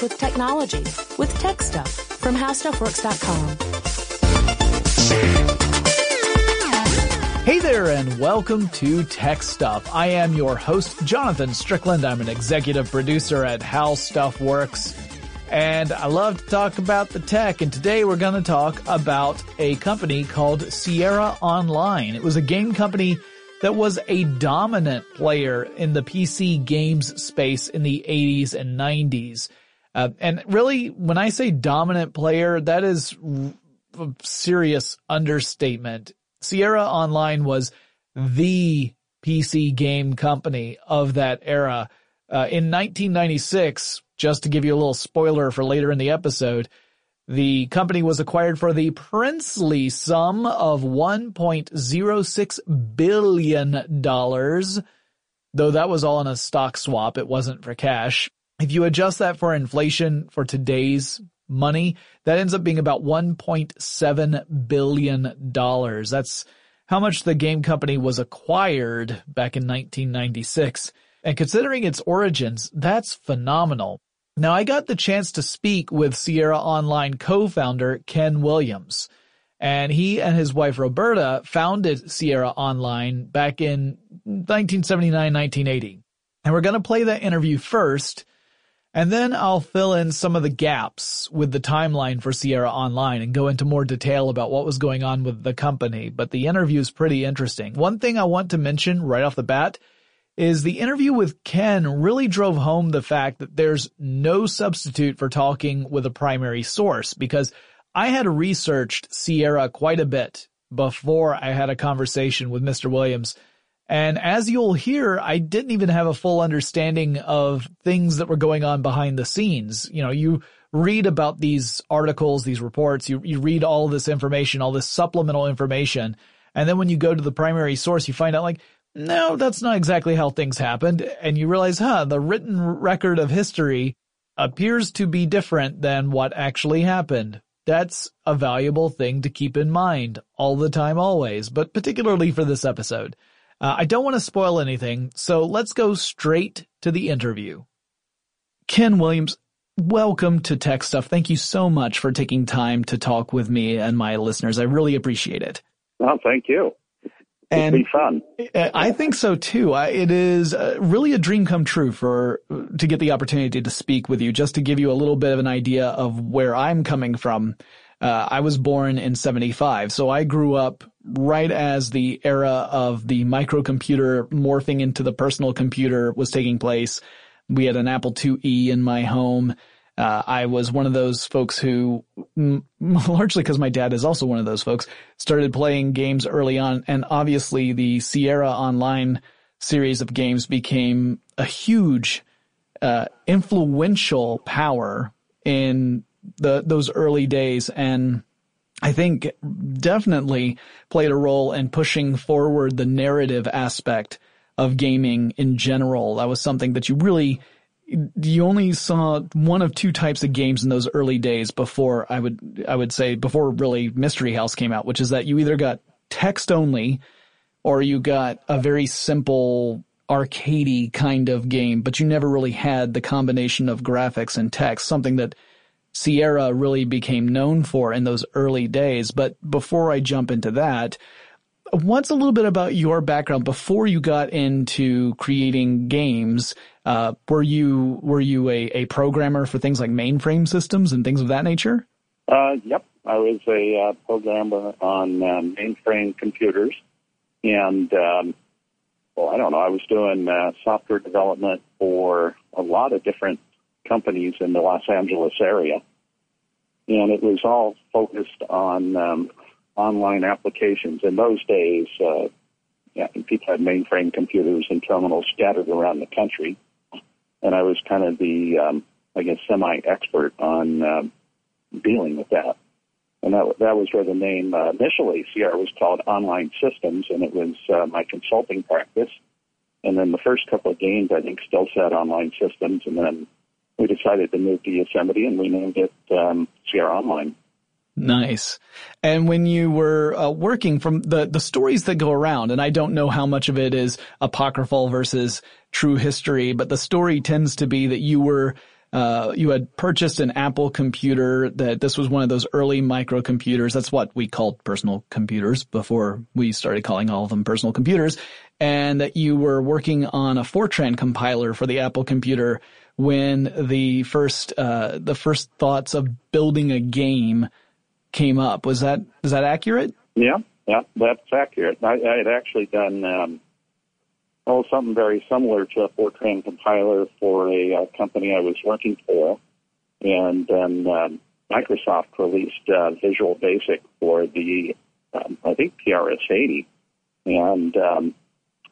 Stuff with technology, with tech stuff from HowStuffWorks.com. Hey there and welcome to Tech Stuff. I am your host, Jonathan Strickland. I'm an executive producer at HowStuffWorks. And I love to talk about the tech, and today we're going to talk about a company called Sierra Online. It was a game company that was a dominant player in the PC games space in the 80s and 90s. And really, when I say dominant player, that is a serious understatement. Sierra Online was the PC game company of that era. In 1996, just to give you a little spoiler for later in the episode, the company was acquired for the princely sum of $1.06 billion, though that was all in a stock swap. It wasn't for cash. If you adjust that for inflation for today's money, that ends up being about $1.7 billion. That's how much the game company was acquired back in 1996. And considering its origins, that's phenomenal. Now, I got the chance to speak with Sierra Online co-founder Ken Williams, and he and his wife Roberta founded Sierra Online back in 1979, 1980. And we're going to play that interview first, and then I'll fill in some of the gaps with the timeline for Sierra Online and go into more detail about what was going on with the company. But the interview is pretty interesting. One thing I want to mention right off the bat is the interview with Ken really drove home the fact that there's no substitute for talking with a primary source, because I had researched Sierra quite a bit before I had a conversation with Mr. Williams. And as you'll hear, I didn't even have a full understanding of things that were going on behind the scenes. You know, you read about these articles, these reports, you read all this information, all this supplemental information. And then when you go to the primary source, you find out, like, no, that's not exactly how things happened. And you realize, the written record of history appears to be different than what actually happened. That's a valuable thing to keep in mind all the time, always, but particularly for this episode. I don't want to spoil anything, so let's go straight to the interview. Ken Williams, welcome to Tech Stuff. Thank you so much for taking time to talk with me and my listeners. I really appreciate it. Well, thank you. And it'll be fun. I think so too. It is really a dream come true to get the opportunity to speak with you. Just to give you a little bit of an idea of where I'm coming from, I was born in 75, so I grew up right as the era of the microcomputer morphing into the personal computer was taking place. We had an Apple IIe in my home. I was one of those folks who, largely because my dad is also one of those folks, started playing games early on. And obviously the Sierra Online series of games became a huge, influential power in those early days. And I think definitely played a role in pushing forward the narrative aspect of gaming in general. That was something that you only saw one of two types of games in those early days before, I would say, before really Mystery House came out, which is that you either got text only or you got a very simple arcadey kind of game, but you never really had the combination of graphics and text, something that Sierra really became known for in those early days. But before I jump into that, what's a little bit about your background before you got into creating games? Were you a programmer for things like mainframe systems and things of that nature? Yep. I was a programmer on mainframe computers. And, I don't know. I was doing software development for a lot of different companies in the Los Angeles area. And it was all focused on online applications. In those days, people had mainframe computers and terminals scattered around the country. And I was kind of the, semi-expert on dealing with that. And that was where the name initially, Sierra, was called Online Systems, and it was my consulting practice. And then the first couple of games, I think, still said Online Systems. And then we decided to move to Yosemite, and we named it Sierra Online. Nice. And when you were working, from the stories that go around, and I don't know how much of it is apocryphal versus true history, but the story tends to be that you were You had purchased an Apple computer. That this was one of those early microcomputers. That's what we called personal computers before we started calling all of them personal computers. And that you were working on a Fortran compiler for the Apple computer when the first thoughts of building a game came up. Is that accurate? Yeah, that's accurate. I had actually done something very similar to a Fortran compiler for a company I was working for, and then Microsoft released Visual Basic for the I think PRS-80, and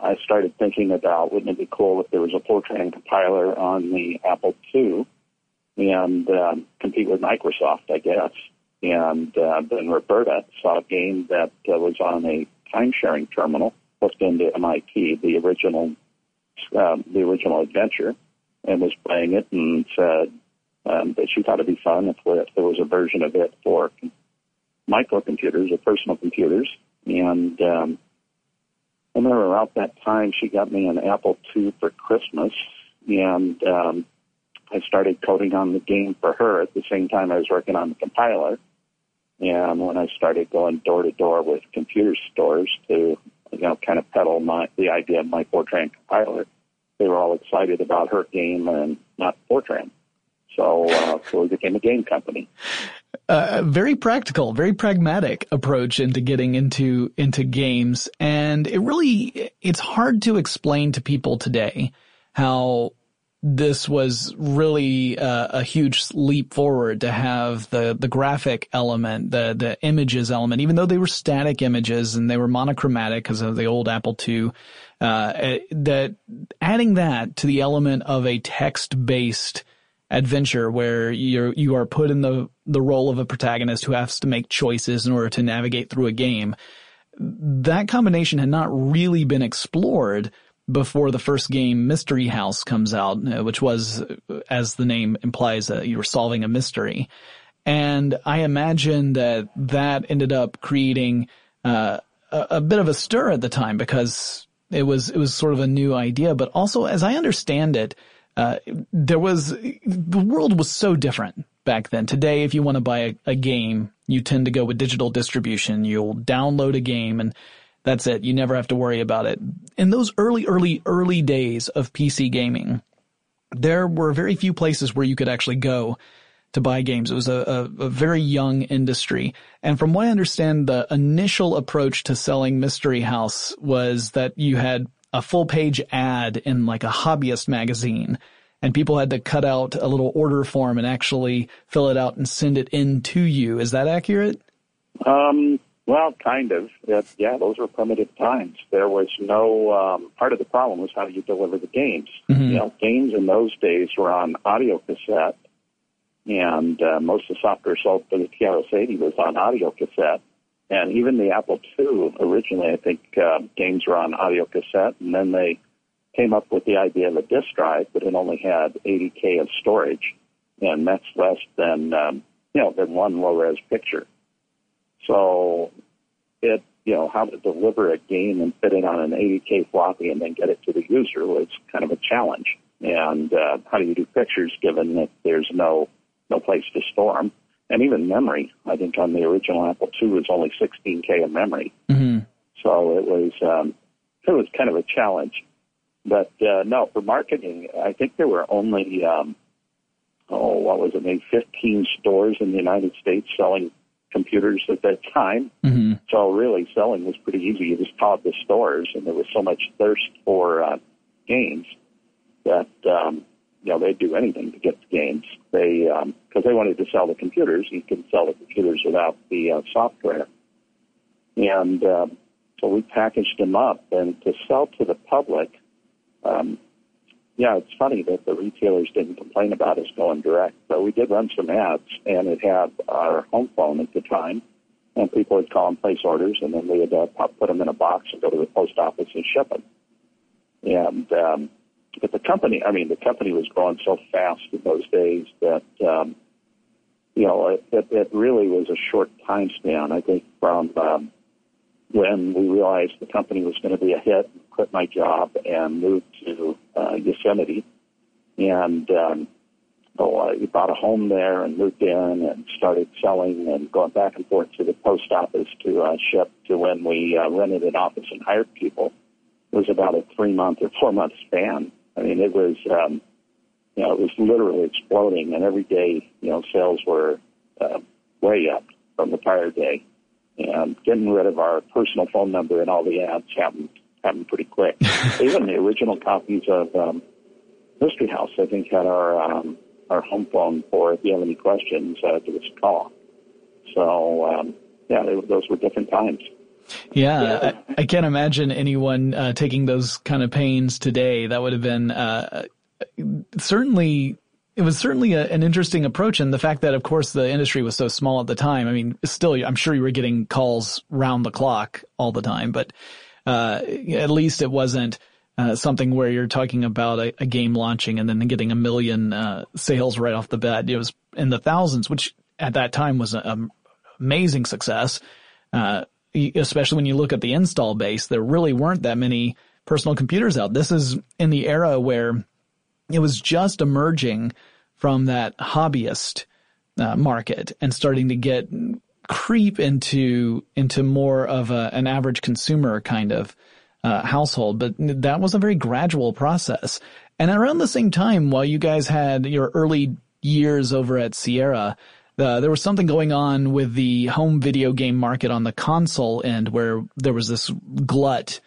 I started thinking about, wouldn't it be cool if there was a Fortran compiler on the Apple II and compete with Microsoft, I guess. And then Roberta saw a game that was on a time-sharing terminal hooked into MIT, the original adventure, and was playing it and said that she thought it'd be fun if there was a version of it for microcomputers or personal computers. And I remember around that time she got me an Apple II for Christmas, and I started coding on the game for her at the same time I was working on the compiler. And when I started going door to door with computer stores to, kind of peddle the idea of my Fortran compiler, they were all excited about her game and not Fortran. So we became a game company. Very practical, very pragmatic approach into getting into games, and it's hard to explain to people today how this was really a huge leap forward to have the graphic element, the images element, even though they were static images and they were monochromatic because of the old Apple II, that adding that to the element of a text-based adventure where you are put in the role of a protagonist who has to make choices in order to navigate through a game. That combination had not really been explored before the first game, Mystery House, comes out, which was, as the name implies, you were solving a mystery. And I imagine that ended up creating a bit of a stir at the time because it was sort of a new idea. But also, as I understand it, the world was so different back then. Today, if you want to buy a game, you tend to go with digital distribution. You'll download a game and that's it. You never have to worry about it. In those early days of PC gaming, there were very few places where you could actually go to buy games. It was a very young industry. And from what I understand, the initial approach to selling Mystery House was that you had a full-page ad in like a hobbyist magazine, and people had to cut out a little order form and actually fill it out and send it in to you. Is that accurate? Well, kind of. Yeah, those were primitive times. There was no part of the problem was how you deliver the games. Mm-hmm. Games in those days were on audio cassette, and most of the software sold for the PRS-80 was on audio cassette. And even the Apple II, originally, I think games were on audio cassette, and then they came up with the idea of a disk drive, but it only had 80K of storage, and that's less than, than one low-res picture. So it, how to deliver a game and fit it on an 80K floppy and then get it to the user was kind of a challenge. And how do you do pictures given that there's no place to store them? And even memory, I think on the original Apple II was only 16K of memory. Mm-hmm. So it was kind of a challenge. But no, for marketing, I think there were only, maybe 15 stores in the United States selling computers at that time. Mm-hmm. So really selling was pretty easy. You just called the stores, and there was so much thirst for games that they'd do anything to get the games. They because they wanted to sell the computers. You couldn't sell the computers without the software, and so we packaged them up and to sell to the public. It's funny that the retailers didn't complain about us going direct, but we did run some ads, and it had our home phone at the time, and people would call and place orders, and then we would put them in a box and go to the post office and ship them. And but the company was growing so fast in those days that it really was a short time span. I think from when we realized the company was going to be a hit, quit my job and moved to Yosemite, and So I bought a home there and moved in and started selling and going back and forth to the post office to ship to when we rented an office and hired people. It was about a 3-month or 4-month span. I mean, it was, you know, it was literally exploding, and every day, you know, sales were way up from the prior day. And getting rid of our personal phone number and all the ads happened pretty quick. Even the original copies of Mystery House, I think, had our home phone for if you have any questions, give us a call. So, yeah, those were different times. Yeah, I can't imagine anyone taking those kind of pains today. That would have been certainly an interesting approach. And the fact that, of course, the industry was so small at the time. I mean, still, I'm sure you were getting calls round the clock all the time, but at least it wasn't something where you're talking about a game launching and then getting a million sales right off the bat. It was in the thousands, which at that time was an amazing success, especially when you look at the install base. There really weren't that many personal computers out. This is in the era where it was just emerging from that hobbyist market and starting to get creep into more of an average consumer kind of household, but that was a very gradual process. And around the same time, while you guys had your early years over at Sierra, there was something going on with the home video game market on the console end, where there was this glut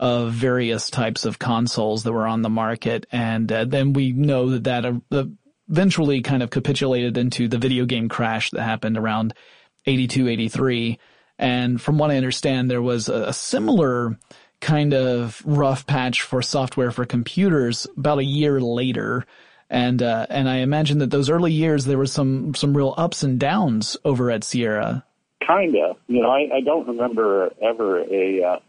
of various types of consoles that were on the market. And then we know that eventually kind of capitulated into the video game crash that happened around 82, 83. And from what I understand, there was a similar kind of rough patch for software for computers about a year later. And I imagine that those early years, there were some real ups and downs over at Sierra. Kind of. You know, I don't remember ever a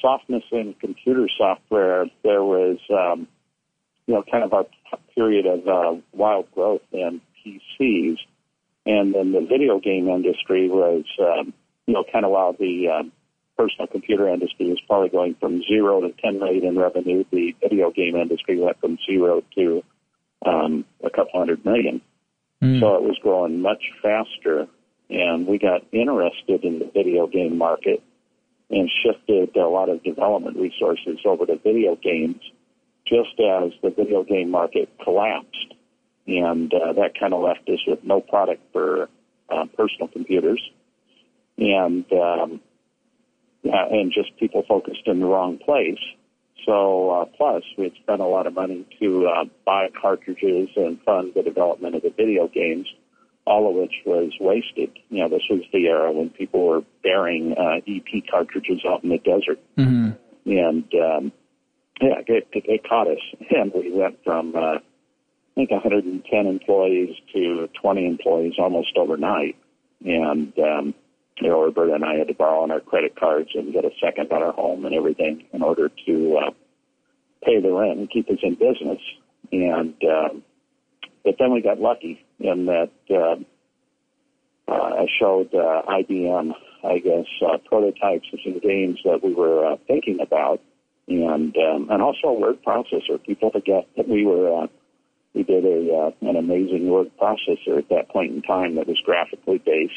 softness in computer software. There was, you know, kind of our period of wild growth in PCs. And then the video game industry was, you know, kind of while the personal computer industry is probably going from 0 to $10 million in revenue. The video game industry went from 0 to a couple $100 million. So it was growing much faster, and we got interested in the video game market and shifted a lot of development resources over to video games just as the video game market collapsed. And that kind of left us with no product for personal computers. And and just people focused in the wrong place. So, plus, we had spent a lot of money to buy cartridges and fund the development of the video games, all of which was wasted. You know, this was the era when people were burying EP cartridges out in the desert. Mm-hmm. And, yeah, it caught us. And we went from, I think, 110 employees to 20 employees almost overnight. And, you know, Roberta and I had to borrow on our credit cards and get a second on our home and everything in order to pay the rent and keep us in business. And but then we got lucky in that I showed IBM, I guess, prototypes of some games that we were thinking about, and also a word processor. People forget that we did an amazing word processor at that point in time that was graphically based.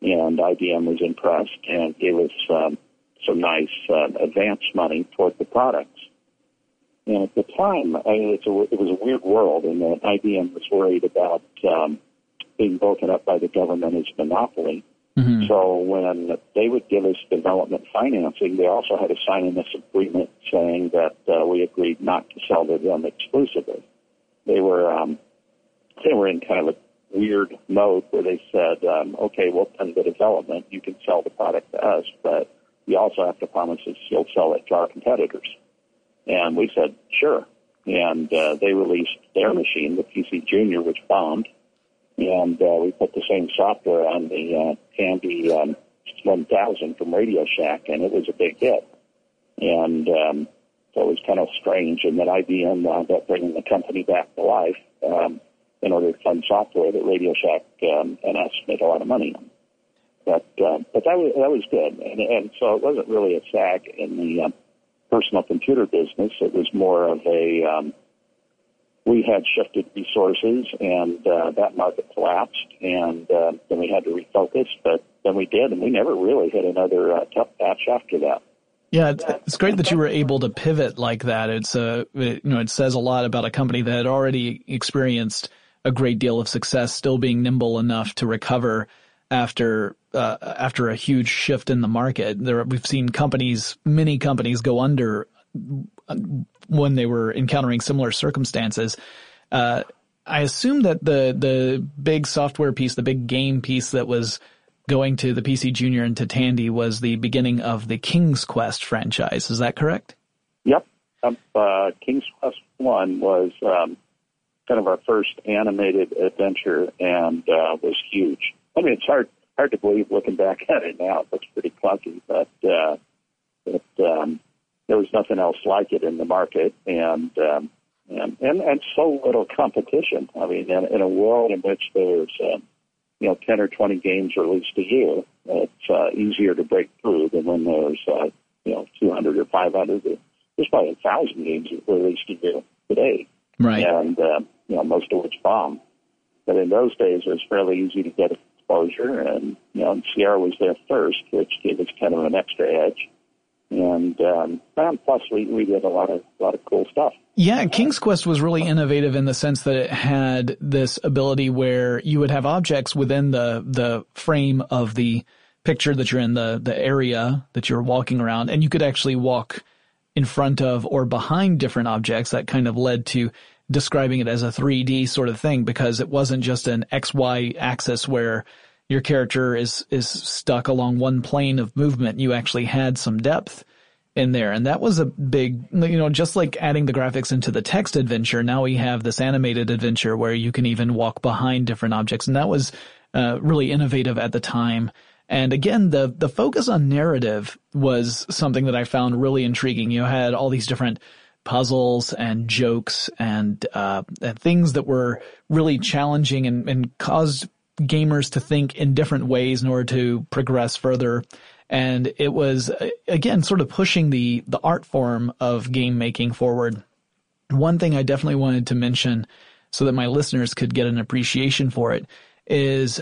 And IBM was impressed and gave us some nice advance money toward the products. And at the time, I mean, it was a weird world in that IBM was worried about being broken up by the government as a monopoly. Mm-hmm. So when they would give us development financing, they also had to sign in this agreement saying that we agreed not to sell to them exclusively. They were in kind of a weird mode where they said, okay, we'll fund the development. You can sell the product to us, but you also have to promise us you'll sell it to our competitors. And we said, sure. And they released their machine, the PC Junior, which bombed. And we put the same software on the Tandy 1000 from Radio Shack, and it was a big hit. And so it was kind of strange. And then IBM wound up bringing the company back to life in order to fund software that Radio Shack and us made a lot of money on. But that was good. And so it wasn't really a sag in the personal computer business. It was more of a we had shifted resources, and that market collapsed, and then we had to refocus, but then we did, and we never really hit another tough patch after that. Yeah, it's great that you were able to pivot like that. It's it says a lot about a company that had already experienced a great deal of success, still being nimble enough to recover after a huge shift in the market. We've seen many companies go under when they were encountering similar circumstances. I assume that the big software piece, the big game piece that was going to the PC Junior and to Tandy was the beginning of the King's Quest franchise. Is that correct? Yep. King's Quest 1 was kind of our first animated adventure and was huge. I mean, it's hard to believe looking back at it now. It looks pretty clunky, but there was nothing else like it in the market, and so little competition. I mean, in a world in which there's 10 or 20 games released a year, it's easier to break through than when there's 200 or 500. There's probably 1,000 games released a year today, right? And most of which bomb. But in those days, it was fairly easy to get exposure, and Sierra was there first, which gave us kind of an extra edge. And plus, we did a lot of cool stuff. Yeah, King's Quest was really innovative in the sense that it had this ability where you would have objects within the frame of the picture that you're in, the area that you're walking around, and you could actually walk in front of or behind different objects. That kind of led to describing it as a 3D sort of thing, because it wasn't just an XY axis where your character is stuck along one plane of movement. You actually had some depth in there. And that was a big, just like adding the graphics into the text adventure, now we have this animated adventure where you can even walk behind different objects. And that was really innovative at the time. And again, the focus on narrative was something that I found really intriguing. You had all these different puzzles and jokes and things that were really challenging and caused gamers to think in different ways in order to progress further. And it was, again, sort of pushing the art form of game making forward. One thing I definitely wanted to mention so that my listeners could get an appreciation for it is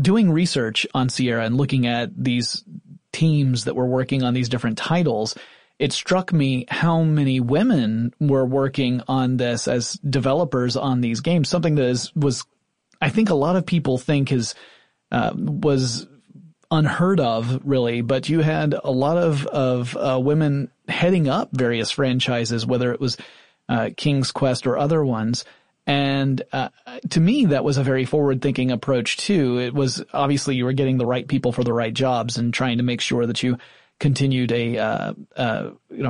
doing research on Sierra and looking at these teams that were working on these different titles. It struck me how many women were working on this as developers on these games, something that was I think a lot of people think was unheard of, really. But you had a lot of women heading up various franchises, whether it was King's Quest or other ones. And to me, that was a very forward-thinking approach, too. It was obviously you were getting the right people for the right jobs and trying to make sure that you continued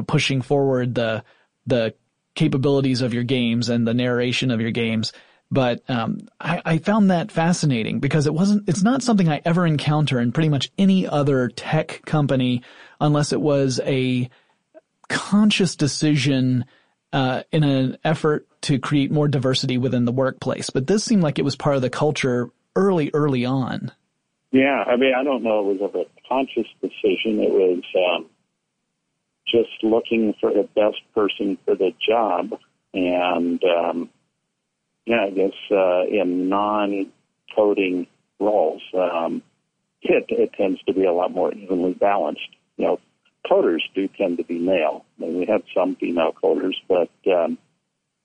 pushing forward the capabilities of your games and the narration of your games. But I found that fascinating because it's not something I ever encounter in pretty much any other tech company, unless it was a conscious decision in an effort to create more diversity within the workplace. But this seemed like it was part of the culture early on. Yeah, I mean, I don't know if it was a conscious decision. It was just looking for the best person for the job. And, I guess in non-coding roles, it tends to be a lot more evenly balanced. Coders do tend to be male. I mean, we have some female coders, but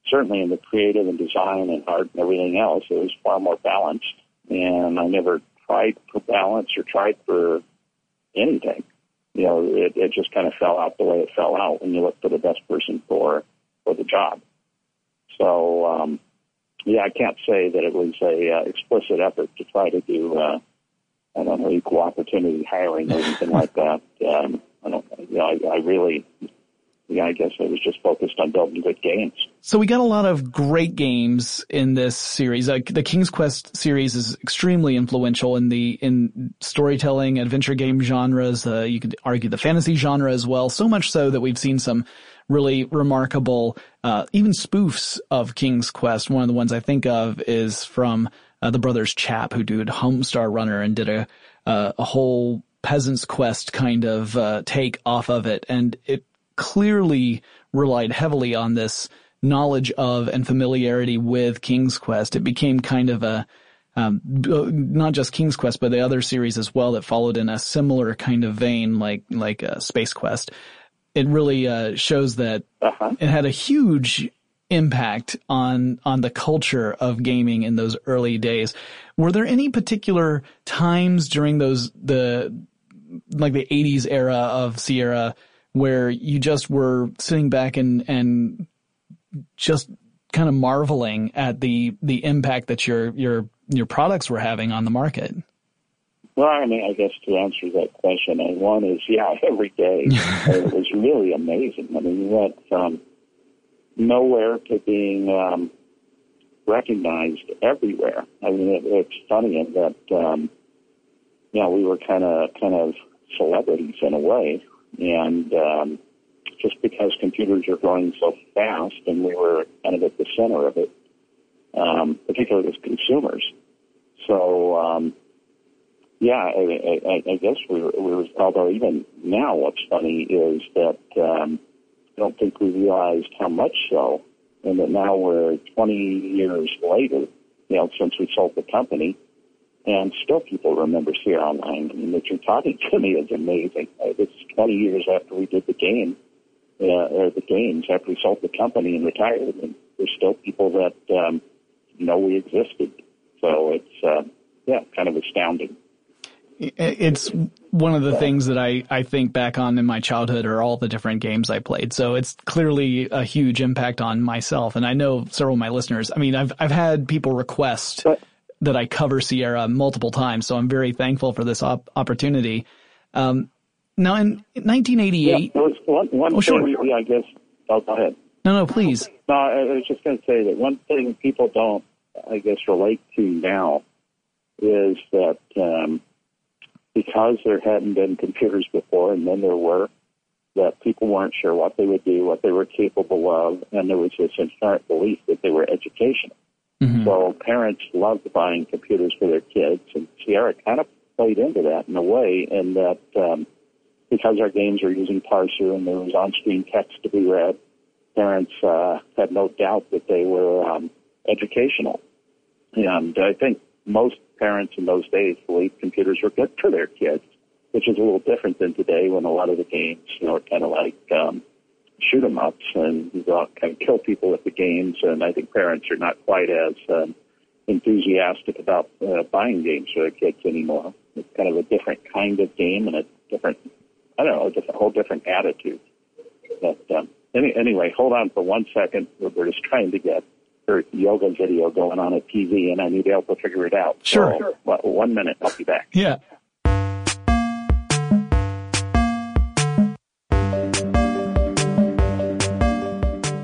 certainly in the creative and design and art and everything else, it was far more balanced. And I never tried for balance or tried for anything. It just kind of fell out the way it fell out when you look for the best person for the job. So, I can't say that it was a explicit effort to try to do, equal opportunity hiring or anything like that. I guess I was just focused on building good games. So we got a lot of great games in this series. The King's Quest series is extremely influential in storytelling, adventure game genres. You could argue the fantasy genre as well. So much so that we've seen some really remarkable, even spoofs of King's Quest. One of the ones I think of is from the brothers Chap, who did Homestar Runner and did a whole Peasant's Quest kind of take off of it, and it clearly relied heavily on this knowledge of and familiarity with King's Quest, it became kind of a not just King's Quest, but the other series as well that followed in a similar kind of vein, like Space Quest. It really shows that it had a huge impact on the culture of gaming in those early days. Were there any particular times during the 80s era of Sierra where you just were sitting back and just kind of marveling at the impact that your products were having on the market? Well, I mean, I guess to answer that question, and one is, every day. It was really amazing. I mean, you went from nowhere to being recognized everywhere. I mean, it's funny that, we were kind of celebrities in a way. And just because computers are growing so fast, and we were kind of at the center of it, particularly as consumers. So, I guess we were, although even now what's funny is that I don't think we realized how much so, and that now we're 20 years later, since we sold the company, and still people remember Sierra Online. I mean, that you're talking to me is amazing. It's 20 years after we did the game, or the games, after we sold the company and retired, and there's still people that know we existed. So it's, kind of astounding. It's one of the things that I think back on in my childhood are all the different games I played. So it's clearly a huge impact on myself, and I know several of my listeners. I mean, I've had people request that I cover Sierra multiple times, so I'm very thankful for this opportunity. Now, in 1988... Yeah, one thing, sure. I guess... Oh, go ahead. No, please. No, I was just going to say that one thing people don't, I guess, relate to now is that because there hadn't been computers before, and then there were, that people weren't sure what they would do, what they were capable of, and there was this inherent belief that they were educational. Mm-hmm. So parents loved buying computers for their kids, and Sierra kind of played into that in a way, in that because our games were using parser and there was on-screen text to be read, parents had no doubt that they were educational. And I think most parents in those days believed computers were good for their kids, which is a little different than today when a lot of the games are kind of like shoot 'em ups and you go out and kind of kill people with the games. And I think parents are not quite as enthusiastic about buying games for their kids anymore. It's kind of a different kind of game and a different, a whole different attitude. But anyway, hold on for 1 second. We're just trying to get her yoga video going on at TV, and I need to help her figure it out. Sure. 1 minute, I'll be back. Yeah.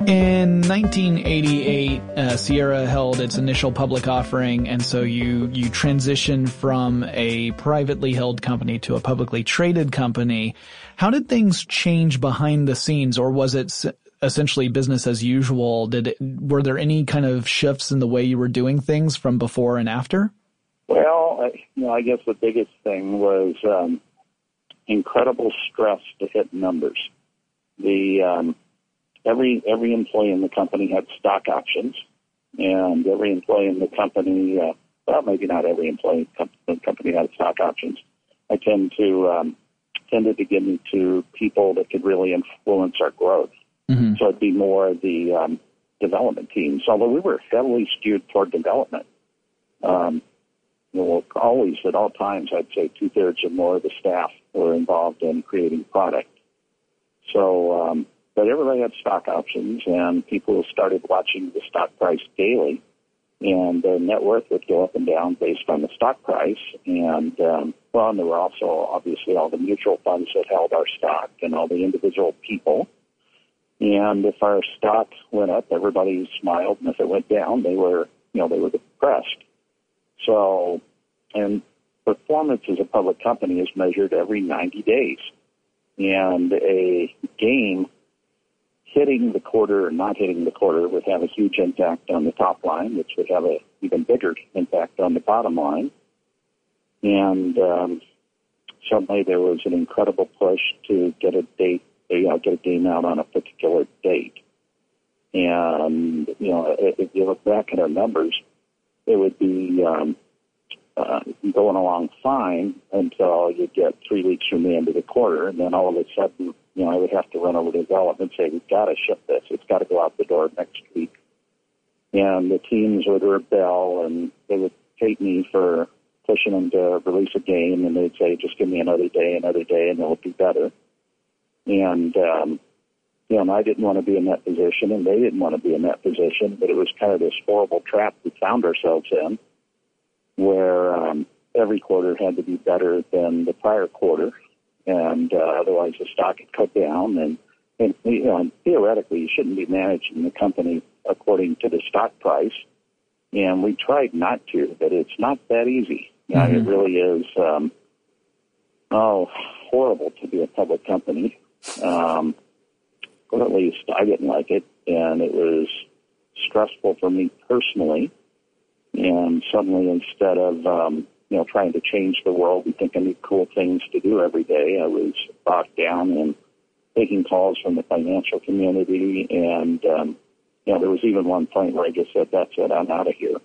In 1988, Sierra held its initial public offering, and so you transitioned from a privately held company to a publicly traded company. How did things change behind the scenes, or was it essentially business as usual? Were there any kind of shifts in the way you were doing things from before and after? Well, I guess the biggest thing was incredible stress to hit numbers. Every employee in the company had stock options, and every employee in the company, maybe not every employee in the company had stock options. I tended to give them to people that could really influence our growth. Mm-hmm. So it'd be more the development teams, although we were heavily skewed toward development. Always, at all times, I'd say 2/3 or more of the staff were involved in creating product. So... but everybody had stock options, and people started watching the stock price daily, and their net worth would go up and down based on the stock price. And, and there were also, obviously, all the mutual funds that held our stock and all the individual people. And if our stock went up, everybody smiled, and if it went down, they were depressed. So, and performance as a public company is measured every 90 days. And a game hitting the quarter or not hitting the quarter would have a huge impact on the top line, which would have an even bigger impact on the bottom line. And suddenly there was an incredible push to get a game out on a particular date. And, you know, if you look back at our numbers, it would be going along fine until you get 3 weeks from the end of the quarter. And then all of a sudden, you know, I would have to run over to development and say, we've got to ship this. It's got to go out the door next week. And the teams would rebel, and they would take me for pushing them to release a game, and they'd say, just give me another day, and it'll be better. And, you know, I didn't want to be in that position, and they didn't want to be in that position, but it was kind of this horrible trap we found ourselves in, where every quarter had to be better than the prior quarter, and otherwise the stock would go down. And you know, theoretically, you shouldn't be managing the company according to the stock price, and we tried not to, but it's not that easy. Mm-hmm. It really is, horrible to be a public company. Well, at least I didn't like it, and it was stressful for me personally. And suddenly, instead of trying to change the world and thinking of cool things to do every day, I was bogged down and taking calls from the financial community. And there was even one point where I just said, "That's it, I'm out of here,"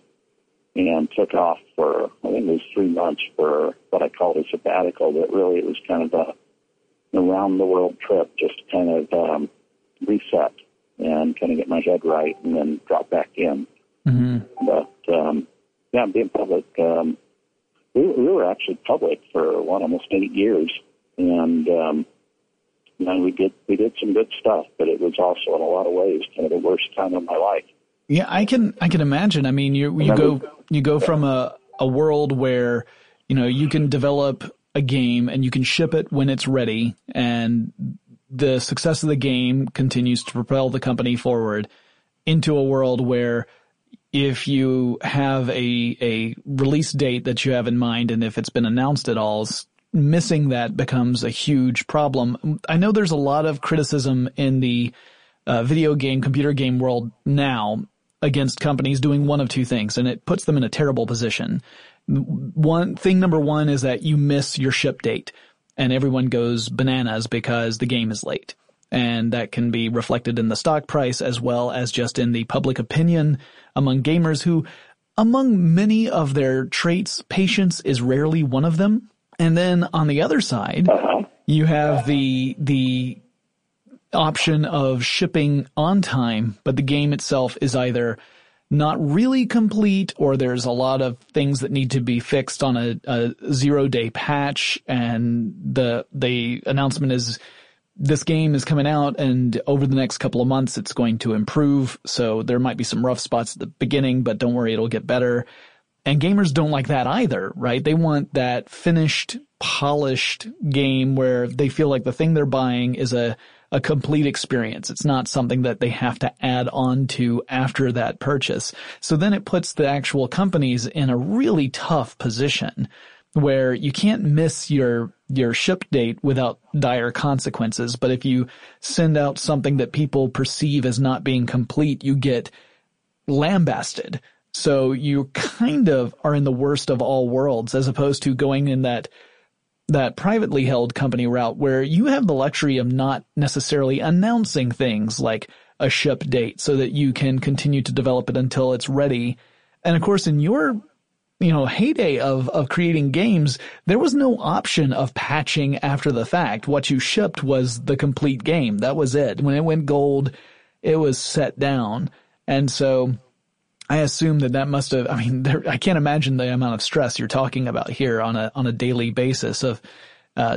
and took off for, I think it was 3 months, for what I called a sabbatical. But really, it was kind of a round the world trip, just to kind of reset and kind of get my head right, and then drop back in. Mm-hmm. But, being public, we were actually public for almost 8 years. And, we did some good stuff, but it was also in a lot of ways kind of the worst time of my life. Yeah. I can imagine. I mean, you go from a world where, you know, you can develop a game and you can ship it when it's ready, and the success of the game continues to propel the company forward, into a world where if you have a release date that you have in mind, and if it's been announced at all, missing that becomes a huge problem. I know there's a lot of criticism in the video game, computer game world now against companies doing one of two things, and it puts them in a terrible position. Number one is that you miss your ship date, and everyone goes bananas because the game is late. And that can be reflected in the stock price as well as just in the public opinion among gamers who, among many of their traits, patience is rarely one of them. And then on the other side, you have the option of shipping on time, but the game itself is either not really complete, or there's a lot of things that need to be fixed on a 0-day patch, and the announcement is, this game is coming out, and over the next couple of months, it's going to improve. So there might be some rough spots at the beginning, but don't worry, it'll get better. And gamers don't like that either, right? They want that finished, polished game where they feel like the thing they're buying is a complete experience. It's not something that they have to add on to after that purchase. So then it puts the actual companies in a really tough position, where you can't miss your ship date without dire consequences. But if you send out something that people perceive as not being complete, you get lambasted. So you kind of are in the worst of all worlds, as opposed to going in that privately held company route, where you have the luxury of not necessarily announcing things like a ship date, so that you can continue to develop it until it's ready. And of course, in your heyday of creating games, there was no option of patching after the fact. What you shipped was the complete game. That was it. When it went gold, it was set down. And so I assume that must have, I can't imagine the amount of stress you're talking about here on a daily basis of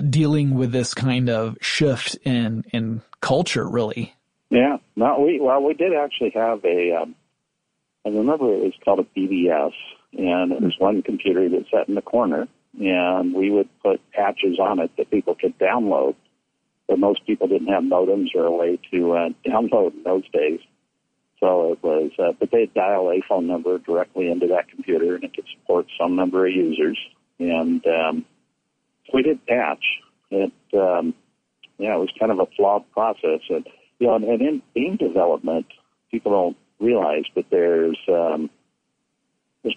dealing with this kind of shift in culture, really. Yeah. No, we did actually have I remember it was called a BBS. And it was one computer that sat in the corner, and we would put patches on it that people could download. But most people didn't have modems or a way to download in those days. So it was, but they'd dial a phone number directly into that computer, and it could support some number of users. And we did patch. It, it was kind of a flawed process. And, and in game development, people don't realize that there's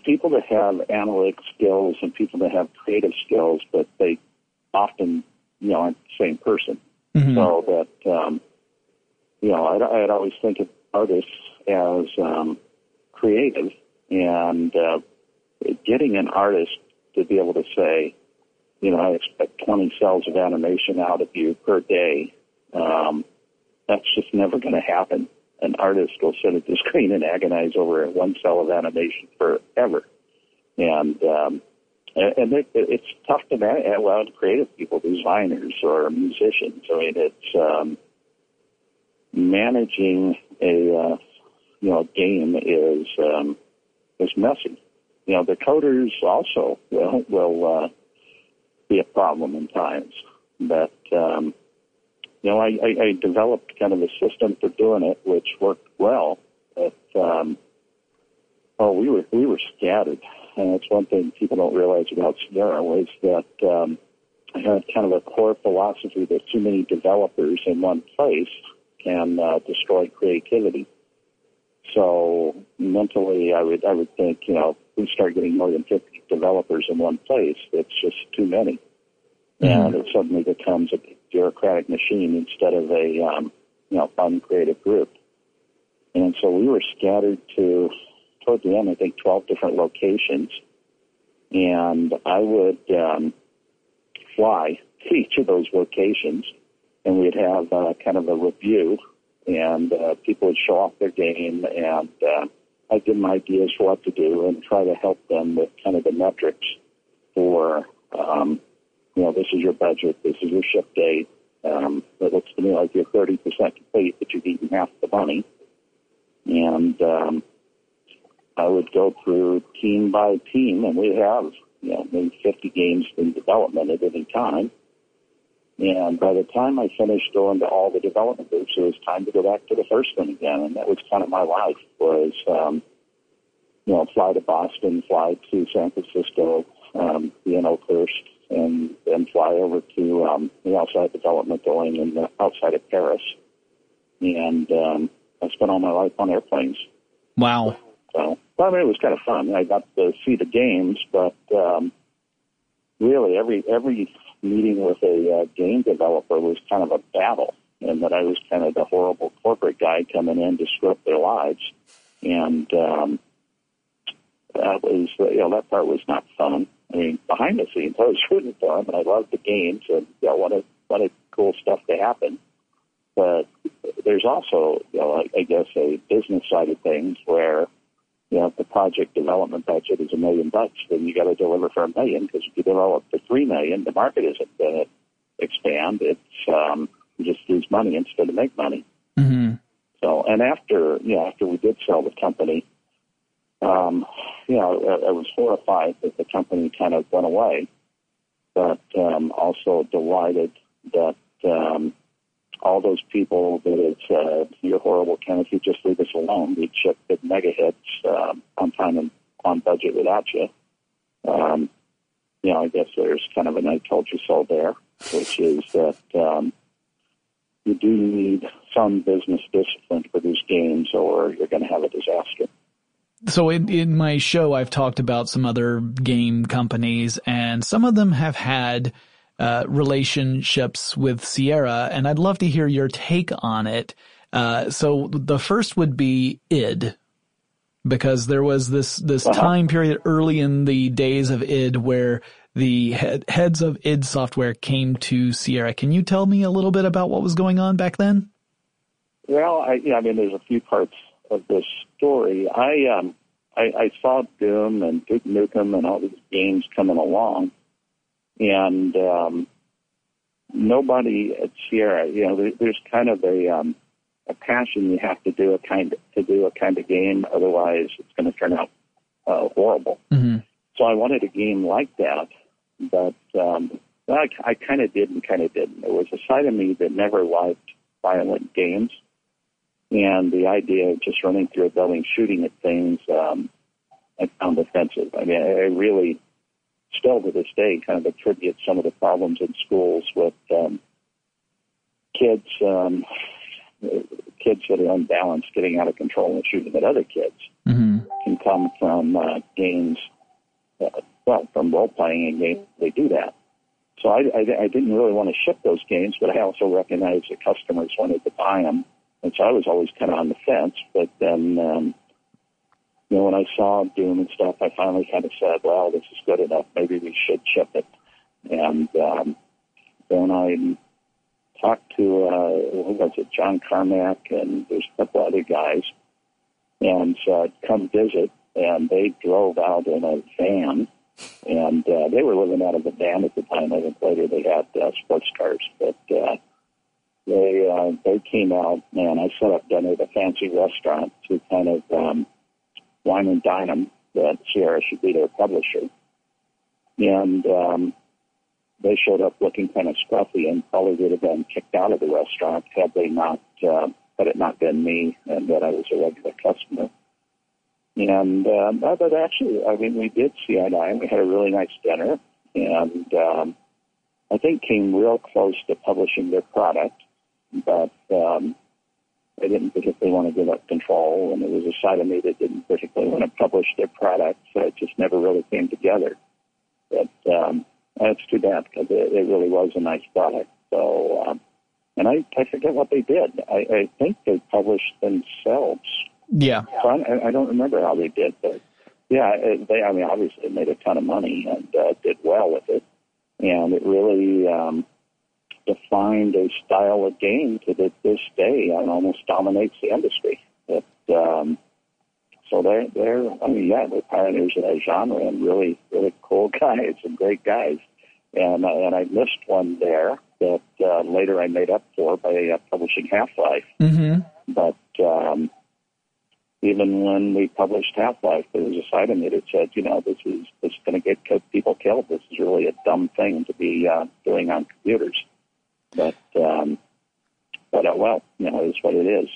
people that have analytic skills and people that have creative skills, but they often, aren't the same person. Mm-hmm. So that, I had always think of artists as creative, and getting an artist to be able to say, you know, I expect 20 cells of animation out of you per day, that's just never going to happen. An artist will sit at the screen and agonize over one cell of animation forever. And it's tough to allow creative people, designers or musicians. I mean, it's managing a game is messy. You know, the coders also will be a problem in times. But I developed kind of a system for doing it, which worked well. But we were scattered. And that's one thing people don't realize about Sierra was that I had kind of a core philosophy that too many developers in one place can destroy creativity. So mentally, I would think, you know, if we start getting more than 50 developers in one place, it's just too many. Yeah. And it suddenly becomes a bureaucratic machine instead of a, fun, creative group. And so we were scattered to... toward the end, I think 12 different locations, and I would fly to each of those locations, and we'd have kind of a review, and people would show off their game, and I'd give them ideas for what to do and try to help them with kind of the metrics for, this is your budget, this is your ship date, it looks to me like you're 30% complete, but you've eaten half the money, and... I would go through team by team, and we have, maybe 50 games in development at any time. And by the time I finished going to all the development groups, it was time to go back to the first one again. And that was kind of my life was, fly to Boston, fly to San Francisco, be in Oakhurst, and then fly over to the outside development going in the outside of Paris. And I spent all my life on airplanes. Wow. So, it was kind of fun. I got to see the games, but really every meeting with a game developer was kind of a battle, and that I was kind of the horrible corporate guy coming in to screw up their lives. And that was, that part was not fun. I mean, behind the scenes, I was rooting for them, and I loved the games, and wanted cool stuff to happen. But there's also, a business side of things where, if the project development budget is $1 million, then you got to deliver for $1 million, because if you develop for $3 million, the market isn't going to expand. It's you just lose money instead of make money. Mm-hmm. So, and after we did sell the company, I was horrified that the company kind of went away, but also delighted that all those people that you're horrible, Ken, if you just leave us alone, we'd ship big mega hits on time and on budget without you. I guess there's kind of an I told you so there, which is that you do need some business discipline to produce games, or you're going to have a disaster. So in my show, I've talked about some other game companies, and some of them have had relationships with Sierra, and I'd love to hear your take on it. So the first would be id, because there was this time period early in the days of id where the heads of id Software came to Sierra. Can you tell me a little bit about what was going on back then? Well, there's a few parts of this story. I saw Doom and Duke Nukem and all these games coming along. And nobody at Sierra, there's kind of a passion you have to do a kind of game, otherwise it's going to turn out horrible. Mm-hmm. So I wanted a game like that, but I kind of did and kind of didn't. There was a side of me that never liked violent games, and the idea of just running through a building, shooting at things, I found offensive. I mean, I really... still to this day, kind of attribute some of the problems in schools with kids that are unbalanced, getting out of control and shooting at other kids. Mm-hmm. Can come from games, from role-playing in games, they do that. So I didn't really want to ship those games, but I also recognized that customers wanted to buy them, And so I was always kind of on the fence. But then, you know, when I saw Doom and stuff, I finally kind of said, well, this is good enough. Maybe we should ship it. And then I talked to, who was it, John Carmack, and there's a couple other guys. And so I'd come visit, and they drove out in a van. And they were living out of a van at the time. I think later they had sports cars. But they came out, and I set up dinner at a fancy restaurant to kind of wine and dine them that Sierra should be their publisher. And they showed up looking kind of scruffy and probably would have been kicked out of the restaurant had they not, had it not been me and that I was a regular customer. And but actually, I mean, we did see eye to eye. We had a really nice dinner, and I think came real close to publishing their product, but I didn't particularly want to give up control, and there was a side of me that didn't particularly want to publish their product, so it just never really came together. But that's too bad, because it really was a nice product. So, and I forget what they did. I think they published themselves. Yeah. So I don't remember how they did, but yeah, they, I mean, obviously made a ton of money and did well with it. And it really defined a style of game to this day and almost dominates the industry. But, so they're pioneers of that genre and really, really cool guys and great guys. And I missed one there that later I made up for by publishing Half-Life. Mm-hmm. But, even when we published Half-Life, there was a side of me that said, you know, this is going to get people killed. This is really a dumb thing to be doing on computers. But well, you know, it is what it is.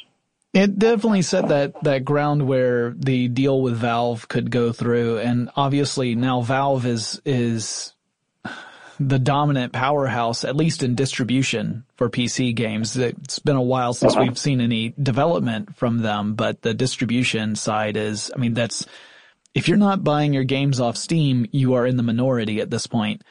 It definitely set that ground where the deal with Valve could go through. And obviously now Valve is the dominant powerhouse, at least in distribution for PC games. It's been a while since we've seen any development from them, but the distribution side is, I mean, that's, if you're not buying your games off Steam, you are in the minority at this point.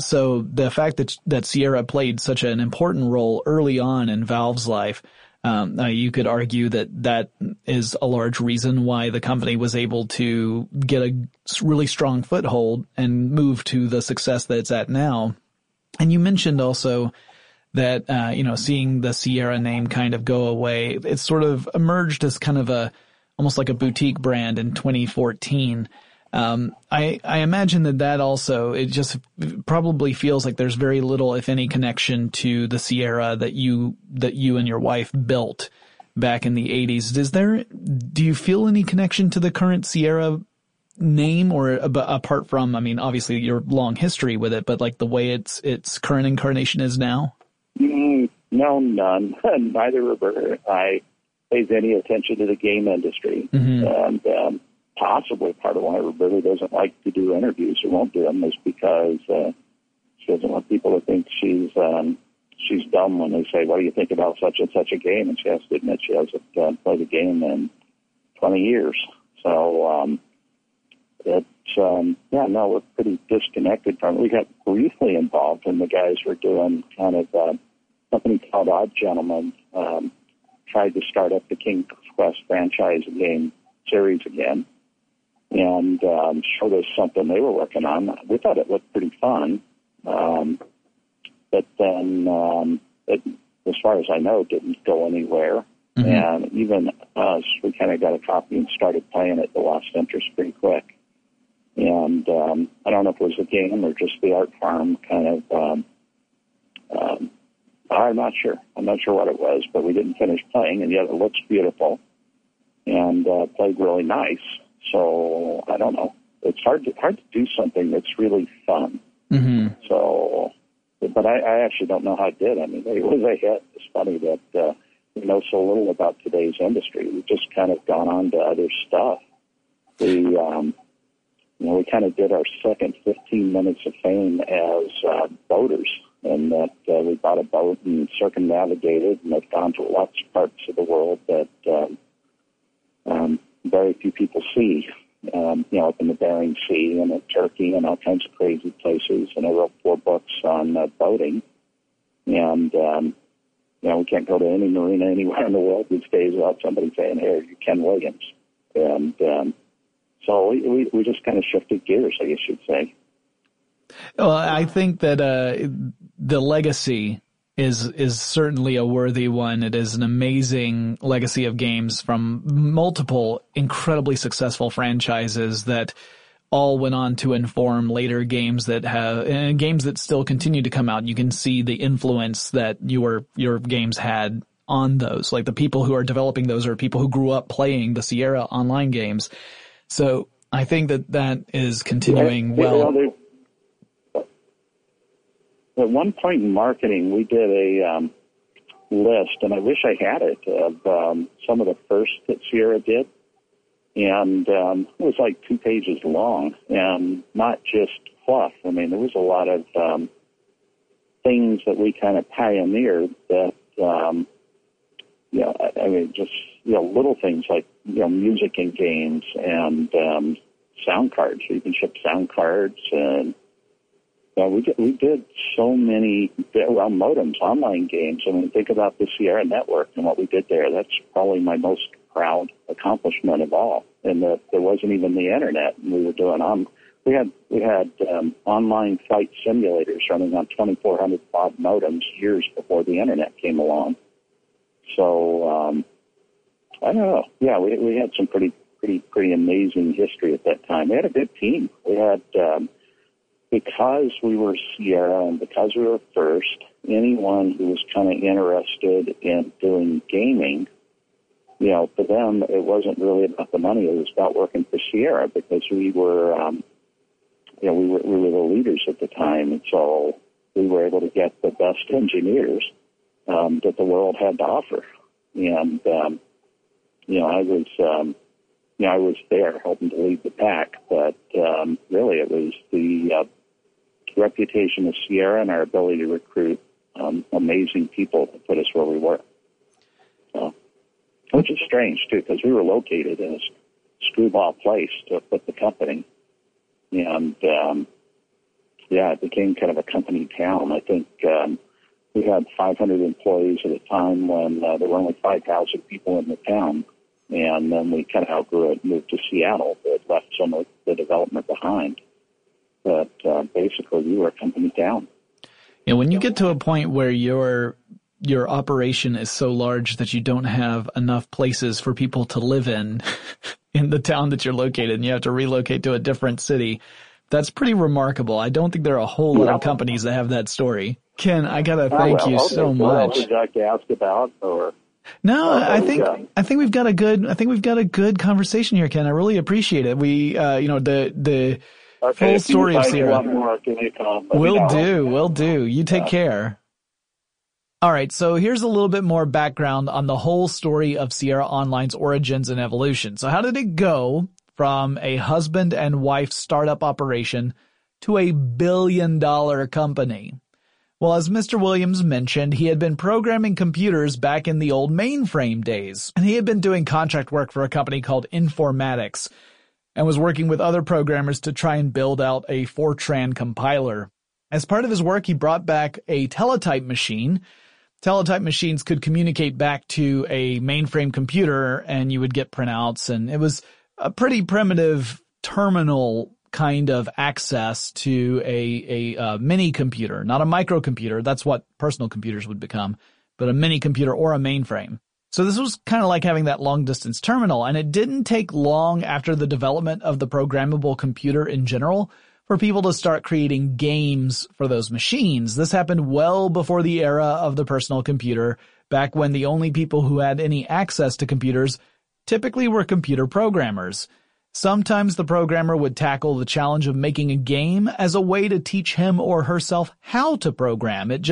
So the fact that Sierra played such an important role early on in Valve's life, you could argue that is a large reason why the company was able to get a really strong foothold and move to the success that it's at now. And you mentioned also that, you know, seeing the Sierra name kind of go away, it sort of emerged as kind of almost like a boutique brand in 2014. I imagine that also, it just probably feels like there's very little, if any, connection to the Sierra that you and your wife built back in the 80s. Do you feel any connection to the current Sierra name, or apart from, I mean, obviously your long history with it, but like the way its current incarnation is now? No, none. Neither Roberta or I pays any attention to the game industry. Mm-hmm. And, possibly part of why Roberta doesn't like to do interviews or won't do them is because she doesn't want people to think she's dumb when they say, what do you think about such and such a game? And she has to admit she hasn't played a game in 20 years. So it's, we're pretty disconnected from it. We got briefly involved when the guys were doing kind of a company called Odd Gentlemen, tried to start up the King's Quest franchise game series again. And showed us something they were working on. We thought it looked pretty fun. But then, it, as far as I know, didn't go anywhere. Mm-hmm. And even us, we kind of got a copy and started playing it, but lost interest pretty quick. And I don't know if it was the game or just the art farm kind of, I'm not sure. I'm not sure what it was, but we didn't finish playing, and yet it looks beautiful and played really nice. So I don't know. It's hard to do something that's really fun. Mm-hmm. So, but I actually don't know how I did. I mean, it was a hit. It's funny that we know so little about today's industry. We've just kind of gone on to other stuff. We, we kind of did our second 15 minutes of fame as boaters, and that we bought a boat and circumnavigated, and have gone to lots of parts of the world that. Very few people see, up in the Bering Sea and in Turkey and all kinds of crazy places. And I wrote 4 books on boating. And You know, we can't go to any marina anywhere in the world these days without somebody saying, hey, are you Ken Williams? And so we just kind of shifted gears, I guess you'd say. Well, I think that the legacy is certainly a worthy one. It is an amazing legacy of games from multiple incredibly successful franchises that all went on to inform later games that have games that still continue to come out. You can see the influence that your games had on those. Like the people who are developing those are people who grew up playing the Sierra Online games. So I think that is continuing well. At one point in marketing, we did a list, and I wish I had it, of some of the first that Sierra did. And it was like 2 pages long, and not just fluff. I mean, there was a lot of things that we kind of pioneered that, little things like, music in games and sound cards. We even shipped sound cards, and we did so many modems, online games. I mean, think about the Sierra Network and what we did there. That's probably my most proud accomplishment of all, and that there wasn't even the internet, and we were doing we had online flight simulators running on 2400 baud modems years before the internet came along. So I don't know. Yeah, we had some pretty amazing history at that time. We had a good team. We had because we were Sierra and because we were first, anyone who was kind of interested in doing gaming. For them, it wasn't really about the money. It was about working for Sierra because we were, we were the leaders at the time. And so we were able to get the best engineers that the world had to offer. And, I was there helping to lead the pack. But really, it was the reputation of Sierra and our ability to recruit amazing people to put us where we were. So. Which is strange, too, because we were located in a screwball place to put the company. And, it became kind of a company town. I think we had 500 employees at a time when there were only 5,000 people in the town. And then we kind of outgrew it and moved to Seattle. We had left some of the development behind. But basically, we were a company town. And when you get to a point where your operation is so large that you don't have enough places for people to live in the town that you're located in, you have to relocate to a different city. That's pretty remarkable. I don't think there are a whole lot of companies that have that story. Ken, I got to thank you so much. Would you like to ask about or? No, I think we've got a good conversation here, Ken. I really appreciate it. We, the full story of Sierra. Will do. You take care. All right, so here's a little bit more background on the whole story of Sierra Online's origins and evolution. So how did it go from a husband and wife startup operation to a billion-dollar company? Well, as Mr. Williams mentioned, he had been programming computers back in the old mainframe days, and he had been doing contract work for a company called Informatics and was working with other programmers to try and build out a Fortran compiler. As part of his work, he brought back a teletype machine. Teletype machines could communicate back to a mainframe computer, and you would get printouts, and it was a pretty primitive terminal kind of access to a mini computer, not a microcomputer. That's what personal computers would become, but a mini computer or a mainframe. So this was kind of like having that long-distance terminal, and it didn't take long after the development of the programmable computer in general for people to start creating games for those machines. This happened well before the era of the personal computer, back when the only people who had any access to computers typically were computer programmers. Sometimes the programmer would tackle the challenge of making a game as a way to teach him or herself how to program. It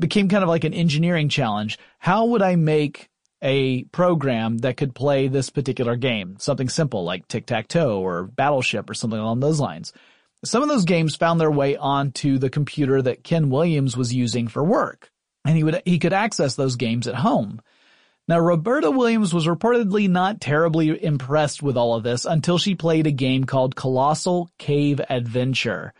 became kind of like an engineering challenge. How would I make a program that could play this particular game? Something simple like tic-tac-toe or Battleship or something along those lines. Some of those games found their way onto the computer that Ken Williams was using for work, and he could access those games at home. Now, Roberta Williams was reportedly not terribly impressed with all of this until she played a game called Colossal Cave Adventure.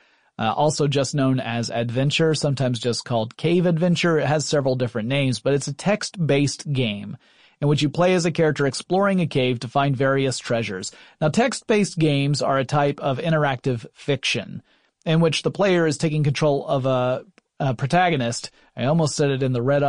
also just known as Adventure, sometimes just called Cave Adventure. It has several different names, but it's a text-based game in which you play as a character exploring a cave to find various treasures. Now, text-based games are a type of interactive fiction in which the player is taking control of a protagonist. I almost said it in the red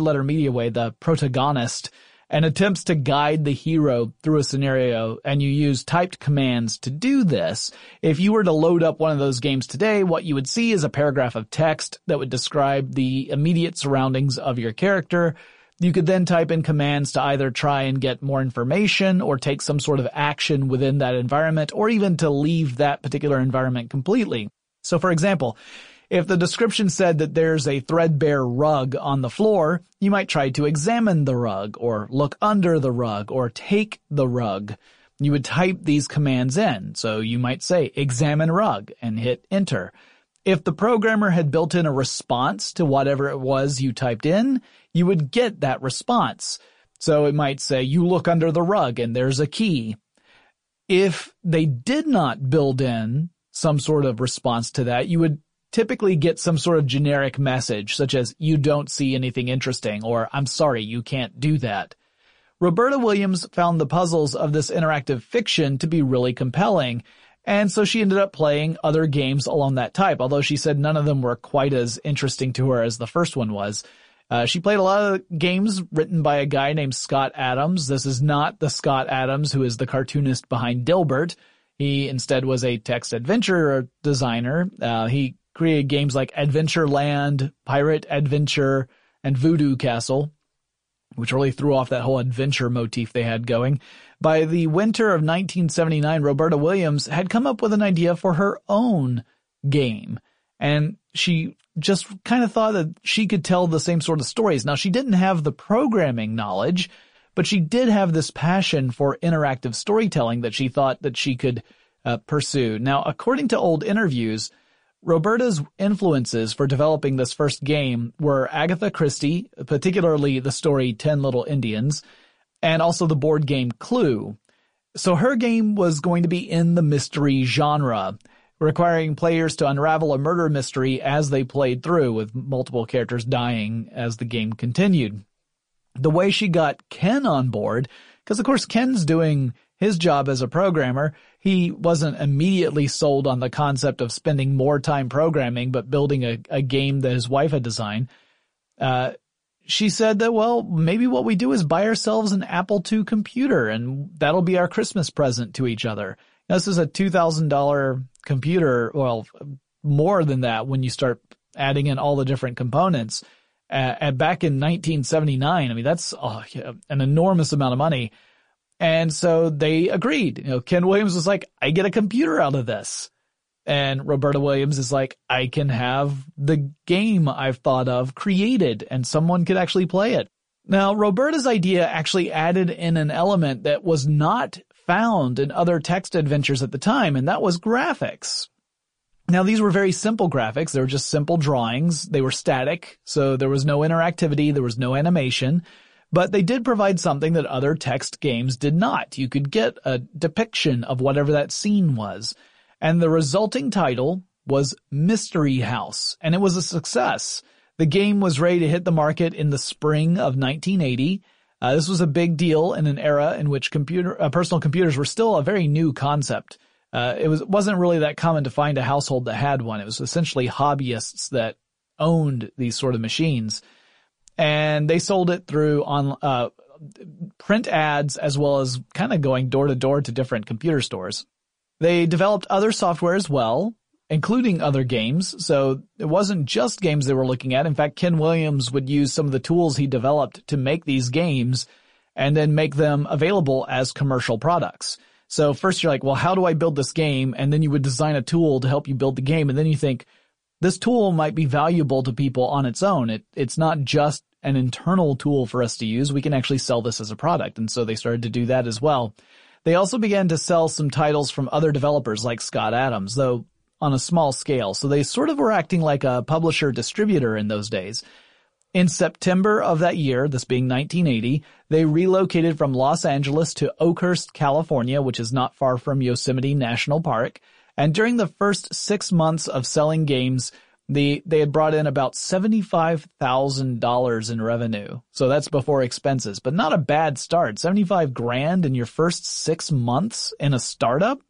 letter media way, the protagonist, and attempts to guide the hero through a scenario, and you use typed commands to do this. If you were to load up one of those games today, what you would see is a paragraph of text that would describe the immediate surroundings of your character. You could then type in commands to either try and get more information or take some sort of action within that environment, or even to leave that particular environment completely. So, for example, if the description said that there's a threadbare rug on the floor, you might try to examine the rug or look under the rug or take the rug. You would type these commands in. So you might say examine rug and hit enter. If the programmer had built in a response to whatever it was you typed in, you would get that response. So it might say you look under the rug and there's a key. If they did not build in some sort of response to that, you would typically get some sort of generic message, such as, you don't see anything interesting, or I'm sorry, you can't do that. Roberta Williams found the puzzles of this interactive fiction to be really compelling, and so she ended up playing other games along that type, although she said none of them were quite as interesting to her as the first one was. She played a lot of games written by a guy named Scott Adams. This is not the Scott Adams who is the cartoonist behind Dilbert. He instead was a text adventure designer. He created games like Adventureland, Pirate Adventure, and Voodoo Castle, which really threw off that whole adventure motif they had going. By the winter of 1979, Roberta Williams had come up with an idea for her own game, and she just kind of thought that she could tell the same sort of stories. Now, she didn't have the programming knowledge, but she did have this passion for interactive storytelling that she thought that she could pursue. Now, according to old interviews, Roberta's influences for developing this first game were Agatha Christie, particularly the story 10 Little Indians, and also the board game Clue. So her game was going to be in the mystery genre, requiring players to unravel a murder mystery as they played through, with multiple characters dying as the game continued. The way she got Ken on board, because of course Ken's doing his job as a programmer, he wasn't immediately sold on the concept of spending more time programming but building a game that his wife had designed. She said that, well, maybe what we do is buy ourselves an Apple II computer, and that'll be our Christmas present to each other. Now, this is a $2,000 computer, well, more than that when you start adding in all the different components. Back in 1979, I mean, that's an enormous amount of money. And so they agreed. You know, Ken Williams was like, I get a computer out of this. And Roberta Williams is like, I can have the game I've thought of created and someone could actually play it. Now, Roberta's idea actually added in an element that was not found in other text adventures at the time, and that was graphics. Now, these were very simple graphics. They were just simple drawings. They were static, so there was no interactivity. There was no animation. But they did provide something that other text games did not. You could get a depiction of whatever that scene was. And the resulting title was Mystery House, and it was a success. The game was ready to hit the market in the spring of 1980. This was a big deal in an era in which personal computers were still a very new concept. It wasn't really that common to find a household that had one. It was essentially hobbyists that owned these sort of machines. And they sold it through print ads, as well as kind of going door to door to different computer stores. They developed other software as well, including other games. So it wasn't just games they were looking at. In fact, Ken Williams would use some of the tools he developed to make these games and then make them available as commercial products. So first you're like, well, how do I build this game? And then you would design a tool to help you build the game. And then you think, this tool might be valuable to people on its own. It's not just an internal tool for us to use. We can actually sell this as a product. And so they started to do that as well. They also began to sell some titles from other developers like Scott Adams, though on a small scale. So they sort of were acting like a publisher distributor in those days. In September of that year, this being 1980, they relocated from Los Angeles to Oakhurst, California, which is not far from Yosemite National Park, And during the first 6 months of selling games, they had brought in about $75,000 in revenue. So that's before expenses, but not a bad start. 75 grand in your first 6 months in a startup?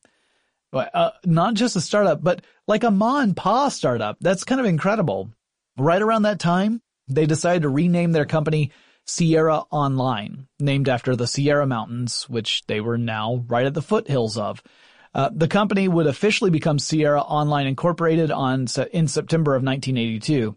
Not just a startup, but like a ma and pa startup. That's kind of incredible. Right around that time, they decided to rename their company Sierra Online, named after the Sierra Mountains, which they were now right at the foothills of. The company would officially become Sierra Online Incorporated in September of 1982.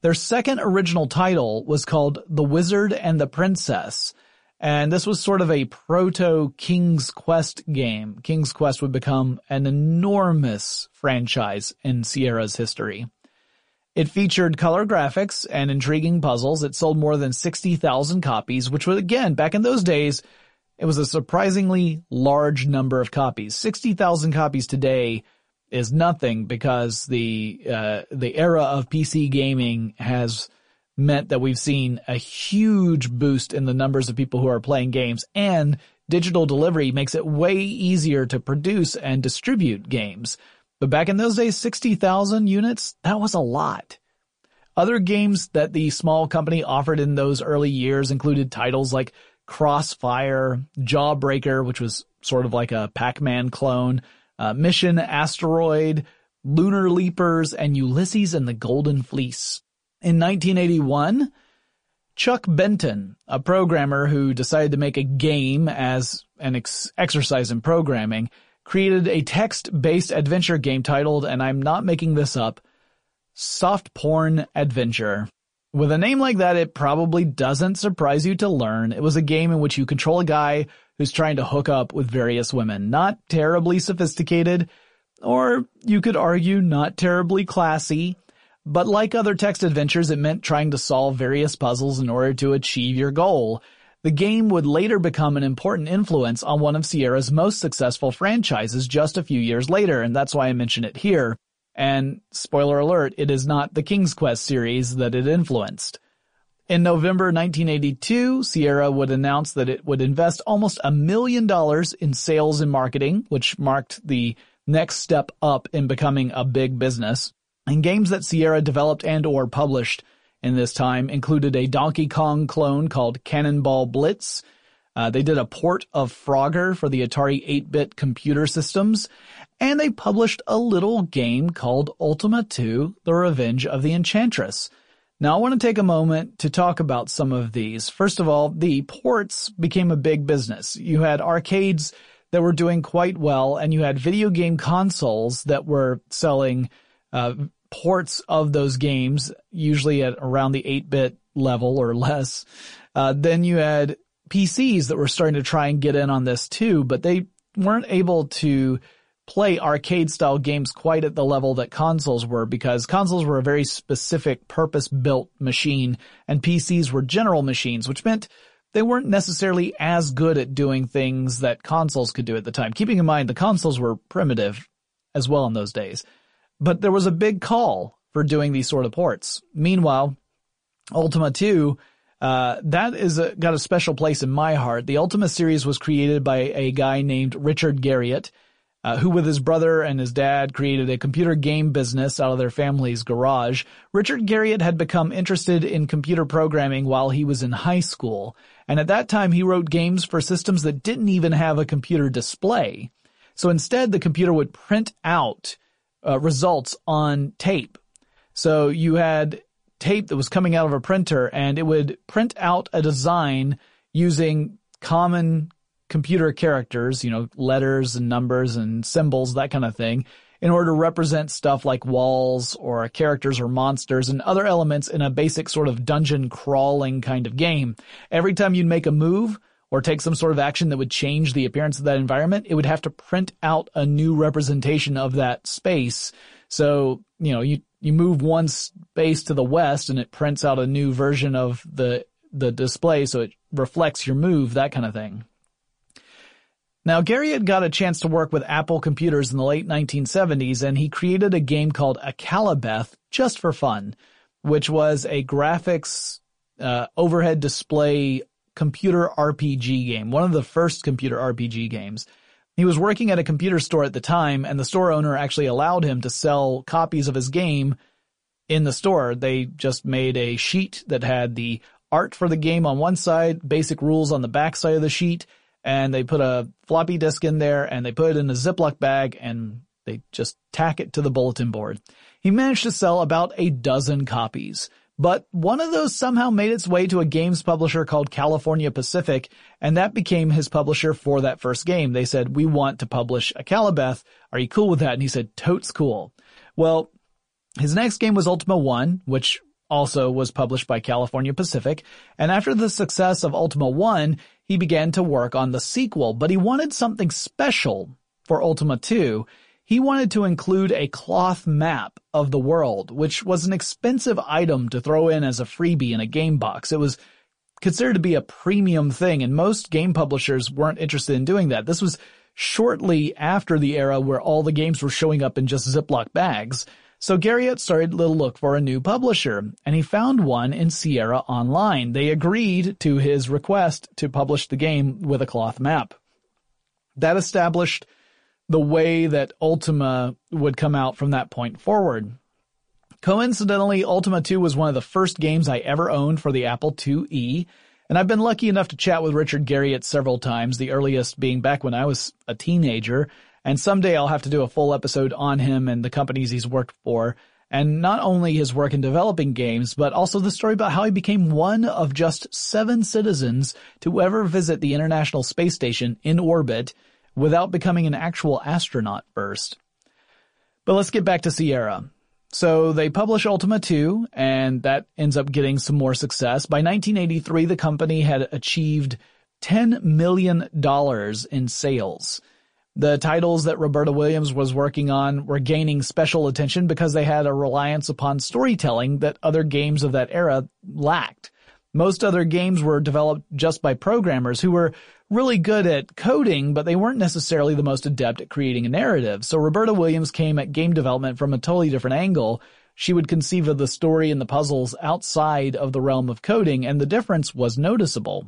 Their second original title was called The Wizard and the Princess, and this was sort of a proto-King's Quest game. King's Quest would become an enormous franchise in Sierra's history. It featured color graphics and intriguing puzzles. It sold more than 60,000 copies, which was, again, back in those days, it was a surprisingly large number of copies. 60,000 copies today is nothing because the era of PC gaming has meant that we've seen a huge boost in the numbers of people who are playing games, and digital delivery makes it way easier to produce and distribute games. But back in those days, 60,000 units, that was a lot. Other games that the small company offered in those early years included titles like Crossfire, Jawbreaker, which was sort of like a Pac-Man clone, Mission Asteroid, Lunar Leapers, and Ulysses and the Golden Fleece. In 1981, Chuck Benton, a programmer who decided to make a game as an exercise in programming, created a text-based adventure game titled, and I'm not making this up, Soft Porn Adventure. With a name like that, it probably doesn't surprise you to learn it was a game in which you control a guy who's trying to hook up with various women. Not terribly sophisticated, or you could argue not terribly classy, but like other text adventures, it meant trying to solve various puzzles in order to achieve your goal. The game would later become an important influence on one of Sierra's most successful franchises just a few years later, and that's why I mention it here. And, spoiler alert, it is not the King's Quest series that it influenced. In November 1982, Sierra would announce that it would invest almost $1 million in sales and marketing, which marked the next step up in becoming a big business. And games that Sierra developed and or published in this time included a Donkey Kong clone called Cannonball Blitz. They did a port of Frogger for the Atari 8-bit computer systems, and they published a little game called Ultima 2, The Revenge of the Enchantress. Now, I want to take a moment to talk about some of these. First of all, the ports became a big business. You had arcades that were doing quite well, and you had video game consoles that were selling ports of those games, usually at around the 8-bit level or less. Then you had PCs that were starting to try and get in on this too, but they weren't able to play arcade-style games quite at the level that consoles were, because consoles were a very specific purpose-built machine, and PCs were general machines, which meant they weren't necessarily as good at doing things that consoles could do at the time. Keeping in mind, the consoles were primitive as well in those days. But there was a big call for doing these sort of ports. Meanwhile, Ultima 2, that is got a special place in my heart. The Ultima series was created by a guy named Richard Garriott, who with his brother and his dad created a computer game business out of their family's garage. Richard Garriott had become interested in computer programming while he was in high school, and at that time he wrote games for systems that didn't even have a computer display. So instead, the computer would print out results on tape. So you had tape that was coming out of a printer, and it would print out a design using common computer characters, you know, letters and numbers and symbols, that kind of thing, in order to represent stuff like walls or characters or monsters and other elements in a basic sort of dungeon crawling kind of game. Every time you'd make a move or take some sort of action that would change the appearance of that environment, it would have to print out a new representation of that space. So, you know, you move one space to the west and it prints out a new version of the display, so it reflects your move, that kind of thing. Now, Garriott got a chance to work with Apple computers in the late 1970s, and he created a game called Akalabeth just for fun, which was a graphics overhead display computer RPG game, one of the first computer RPG games. He was working at a computer store at the time, and the store owner actually allowed him to sell copies of his game in the store. They just made a sheet that had the art for the game on one side, basic rules on the back side of the sheet, and they put a floppy disk in there, and they put it in a Ziploc bag, and they just tack it to the bulletin board. He managed to sell about a dozen copies, but one of those somehow made its way to a games publisher called California Pacific, and that became his publisher for that first game. They said, "We want to publish a Calabeth. Are you cool with that?" And he said, "Totes cool." Well, his next game was Ultima 1, which also was published by California Pacific, and after the success of Ultima 1, he began to work on the sequel, but he wanted something special for Ultima 2. He wanted to include a cloth map of the world, which was an expensive item to throw in as a freebie in a game box. It was considered to be a premium thing, and most game publishers weren't interested in doing that. This was shortly after the era where all the games were showing up in just Ziploc bags. So Garriott started to look for a new publisher, and he found one in Sierra Online. They agreed to his request to publish the game with a cloth map. That established the way that Ultima would come out from that point forward. Coincidentally, Ultima 2 was one of the first games I ever owned for the Apple IIe, and I've been lucky enough to chat with Richard Garriott several times, the earliest being back when I was a teenager, and someday I'll have to do a full episode on him and the companies he's worked for, and not only his work in developing games, but also the story about how he became one of just 7 citizens to ever visit the International Space Station in orbit, without becoming an actual astronaut first. But let's get back to Sierra. So they publish Ultima 2, and that ends up getting some more success. By 1983, the company had achieved $10 million in sales. The titles that Roberta Williams was working on were gaining special attention because they had a reliance upon storytelling that other games of that era lacked. Most other games were developed just by programmers who were really good at coding, but they weren't necessarily the most adept at creating a narrative. So Roberta Williams came at game development from a totally different angle. She would conceive of the story and the puzzles outside of the realm of coding, and the difference was noticeable.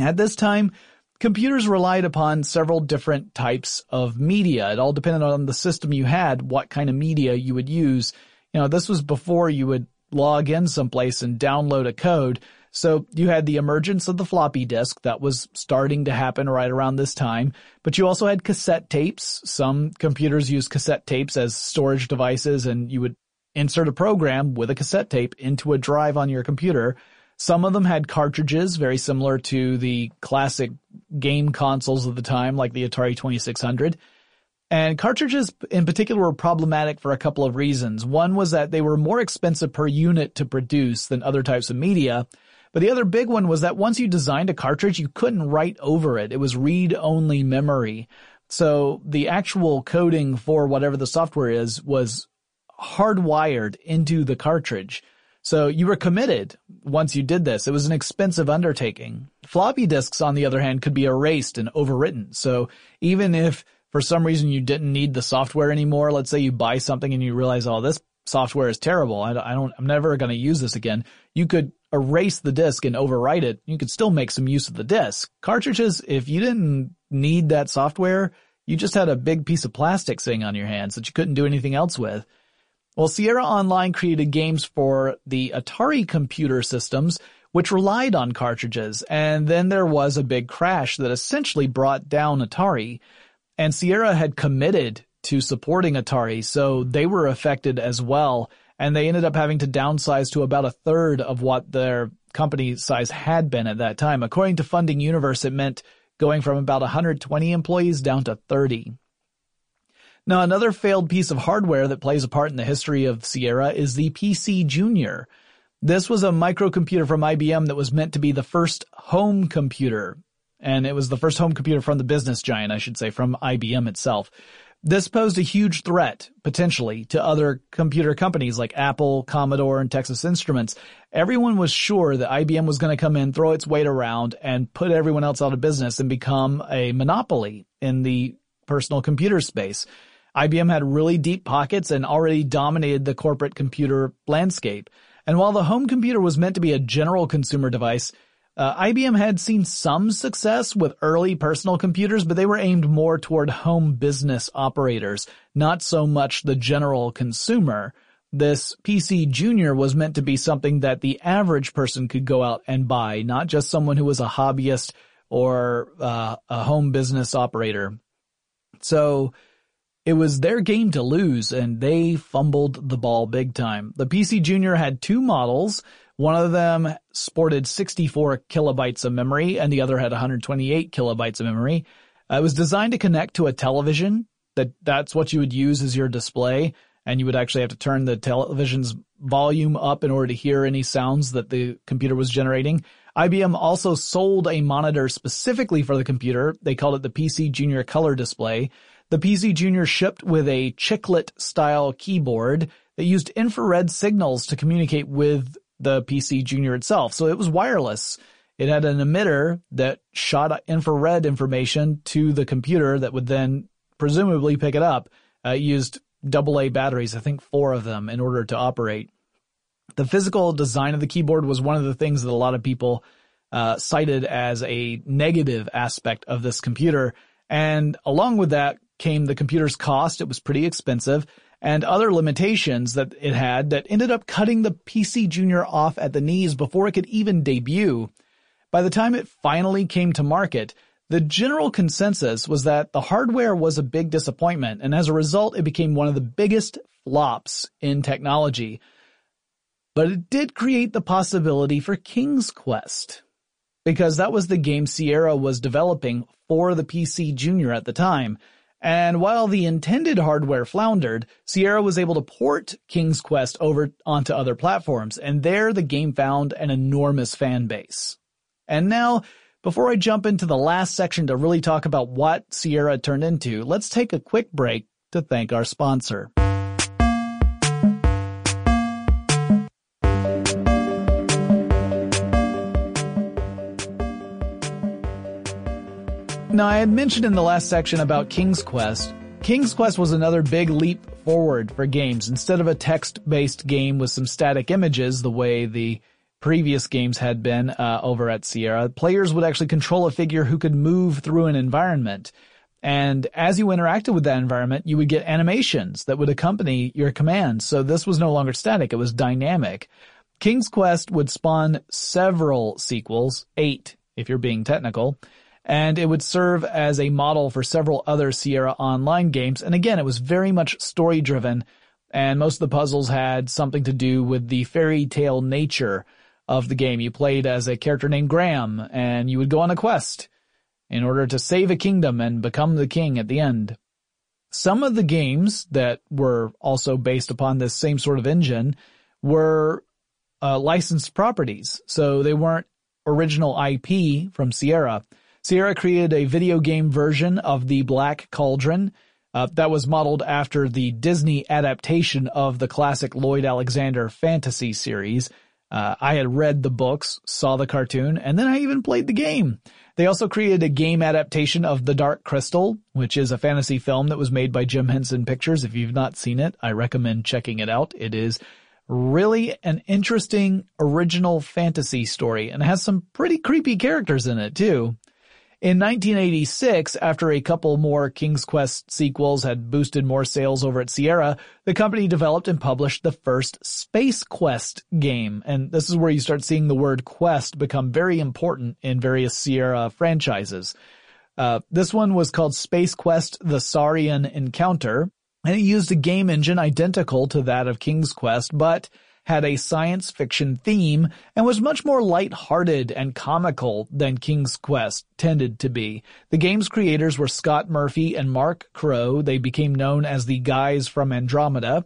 At this time, computers relied upon several different types of media. It all depended on the system you had, what kind of media you would use. You know, this was before you would log in someplace and download a code. So you had the emergence of the floppy disk that was starting to happen right around this time, but you also had cassette tapes. Some computers used cassette tapes as storage devices, and you would insert a program with a cassette tape into a drive on your computer. Some of them had cartridges, very similar to the classic game consoles of the time, like the Atari 2600. And cartridges in particular were problematic for a couple of reasons. One was that they were more expensive per unit to produce than other types of media. But the other big one was that once you designed a cartridge, you couldn't write over it. It was read-only memory. So the actual coding for whatever the software is was hardwired into the cartridge. So you were committed once you did this. It was an expensive undertaking. Floppy disks, on the other hand, could be erased and overwritten. So even if for some reason you didn't need the software anymore, let's say you buy something and you realize, oh, this software is terrible, I'm never going to use this again, you could erase the disk and overwrite it. You could still make some use of the disk. Cartridges, if you didn't need that software, you just had a big piece of plastic sitting on your hands that you couldn't do anything else with. Well, Sierra Online created games for the Atari computer systems, which relied on cartridges, and then there was a big crash that essentially brought down Atari, and Sierra had committed to supporting Atari, so they were affected as well, and they ended up having to downsize to about a third of what their company size had been at that time. According to Funding Universe, it meant going from about 120 employees down to 30. Now, another failed piece of hardware that plays a part in the history of Sierra is the PC Junior. This was a microcomputer from IBM that was meant to be the first home computer, and it was the first home computer from the business giant, I should say, from IBM itself. This posed a huge threat, potentially, to other computer companies like Apple, Commodore, and Texas Instruments. Everyone was sure that IBM was going to come in, throw its weight around, and put everyone else out of business and become a monopoly in the personal computer space. IBM had really deep pockets and already dominated the corporate computer landscape. And while the home computer was meant to be a general consumer device, IBM had seen some success with early personal computers, but they were aimed more toward home business operators, not so much the general consumer. This PC Junior was meant to be something that the average person could go out and buy, not just someone who was a hobbyist or a home business operator. So it was their game to lose, and they fumbled the ball big time. The PC Junior had two models. One of them sported 64 kilobytes of memory, and the other had 128 kilobytes of memory. It was designed to connect to a television. That's what you would use as your display. And you would actually have to turn the television's volume up in order to hear any sounds that the computer was generating. IBM also sold a monitor specifically for the computer. They called it the PC Junior Color Display. The PC Junior shipped with a chiclet-style keyboard that used infrared signals to communicate with the PC Junior itself. So it was wireless. It had an emitter that shot infrared information to the computer that would then presumably pick it up. It used AA batteries, I think 4 of them, in order to operate. The physical design of the keyboard was one of the things that a lot of people cited as a negative aspect of this computer. And along with that came the computer's cost. It was pretty expensive, and other limitations that it had that ended up cutting the PC Junior off at the knees before it could even debut. By the time it finally came to market, the general consensus was that the hardware was a big disappointment, and as a result, it became one of the biggest flops in technology. But it did create the possibility for King's Quest, because that was the game Sierra was developing for the PC Junior at the time. And while the intended hardware floundered, Sierra was able to port King's Quest over onto other platforms, and there the game found an enormous fan base. And now, before I jump into the last section to really talk about what Sierra turned into, let's take a quick break to thank our sponsor. Now, I had mentioned in the last section about King's Quest. King's Quest was another big leap forward for games. Instead of a text-based game with some static images, the way the previous games had been over at Sierra, players would actually control a figure who could move through an environment. And as you interacted with that environment, you would get animations that would accompany your commands. So this was no longer static, it was dynamic. King's Quest would spawn several sequels, 8 if you're being technical, and it would serve as a model for several other Sierra Online games. And again, it was very much story-driven, and most of the puzzles had something to do with the fairy tale nature of the game. You played as a character named Graham, and you would go on a quest in order to save a kingdom and become the king at the end. Some of the games that were also based upon this same sort of engine were licensed properties, so they weren't original IP from Sierra. Sierra created a video game version of The Black Cauldron that was modeled after the Disney adaptation of the classic Lloyd Alexander fantasy series. I had read the books, saw the cartoon, and then I even played the game. They also created a game adaptation of The Dark Crystal, which is a fantasy film that was made by Jim Henson Pictures. If you've not seen it, I recommend checking it out. It is really an interesting original fantasy story, and it has some pretty creepy characters in it, too. In 1986, after a couple more King's Quest sequels had boosted more sales over at Sierra, the company developed and published the first Space Quest game. And this is where you start seeing the word quest become very important in various Sierra franchises. This one was called Space Quest: The Saurian Encounter, and it used a game engine identical to that of King's Quest, but had a science fiction theme and was much more lighthearted and comical than King's Quest tended to be. The game's creators were Scott Murphy and Mark Crow. They became known as the guys from Andromeda.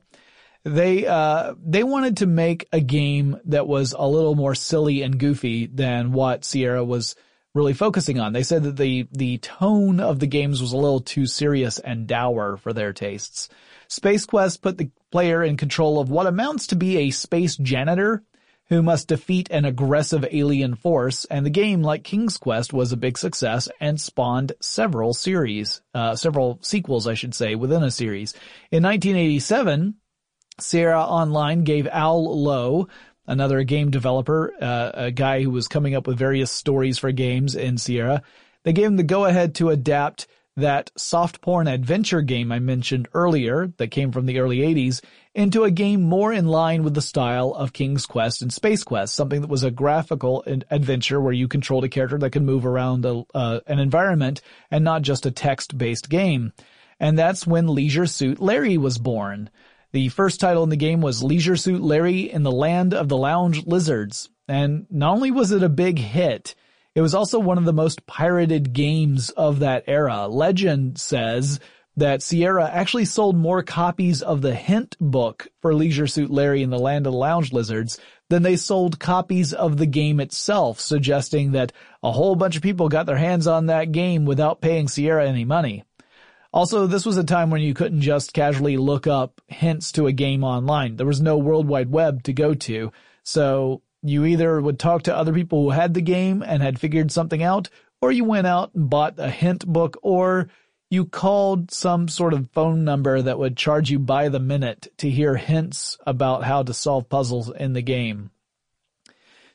They wanted to make a game that was a little more silly and goofy than what Sierra was really focusing on. They said that the tone of the games was a little too serious and dour for their tastes. Space Quest put the player in control of what amounts to be a space janitor who must defeat an aggressive alien force, and the game, like King's Quest, was a big success and spawned several sequels, I should say, within a series. In 1987, Sierra Online gave Al Lowe another game developer, a guy who was coming up with various stories for games in Sierra. They gave him the go-ahead to adapt that soft porn adventure game I mentioned earlier that came from the early 80s into a game more in line with the style of King's Quest and Space Quest, something that was a graphical adventure where you controlled a character that could move around an environment and not just a text-based game. And that's when Leisure Suit Larry was born. The first title in the game was Leisure Suit Larry in the Land of the Lounge Lizards. And not only was it a big hit, it was also one of the most pirated games of that era. Legend says that Sierra actually sold more copies of the hint book for Leisure Suit Larry in the Land of the Lounge Lizards than they sold copies of the game itself, suggesting that a whole bunch of people got their hands on that game without paying Sierra any money. Also, this was a time when you couldn't just casually look up hints to a game online. There was no World Wide Web to go to, so you either would talk to other people who had the game and had figured something out, or you went out and bought a hint book, or you called some sort of phone number that would charge you by the minute to hear hints about how to solve puzzles in the game.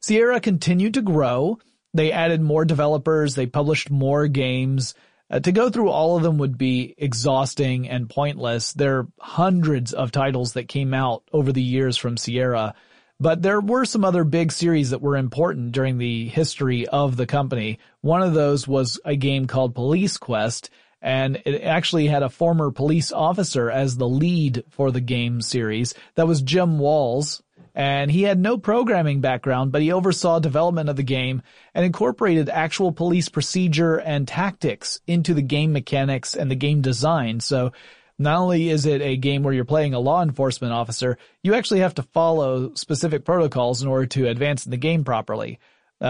Sierra continued to grow. They added more developers. They published more games. To go through all of them would be exhausting and pointless. There are hundreds of titles that came out over the years from Sierra. But there were some other big series that were important during the history of the company. One of those was a game called Police Quest, and it actually had a former police officer as the lead for the game series. That was Jim Walls, and he had no programming background, but he oversaw development of the game and incorporated actual police procedure and tactics into the game mechanics and the game design. So not only is it a game where you're playing a law enforcement officer, you actually have to follow specific protocols in order to advance in the game properly.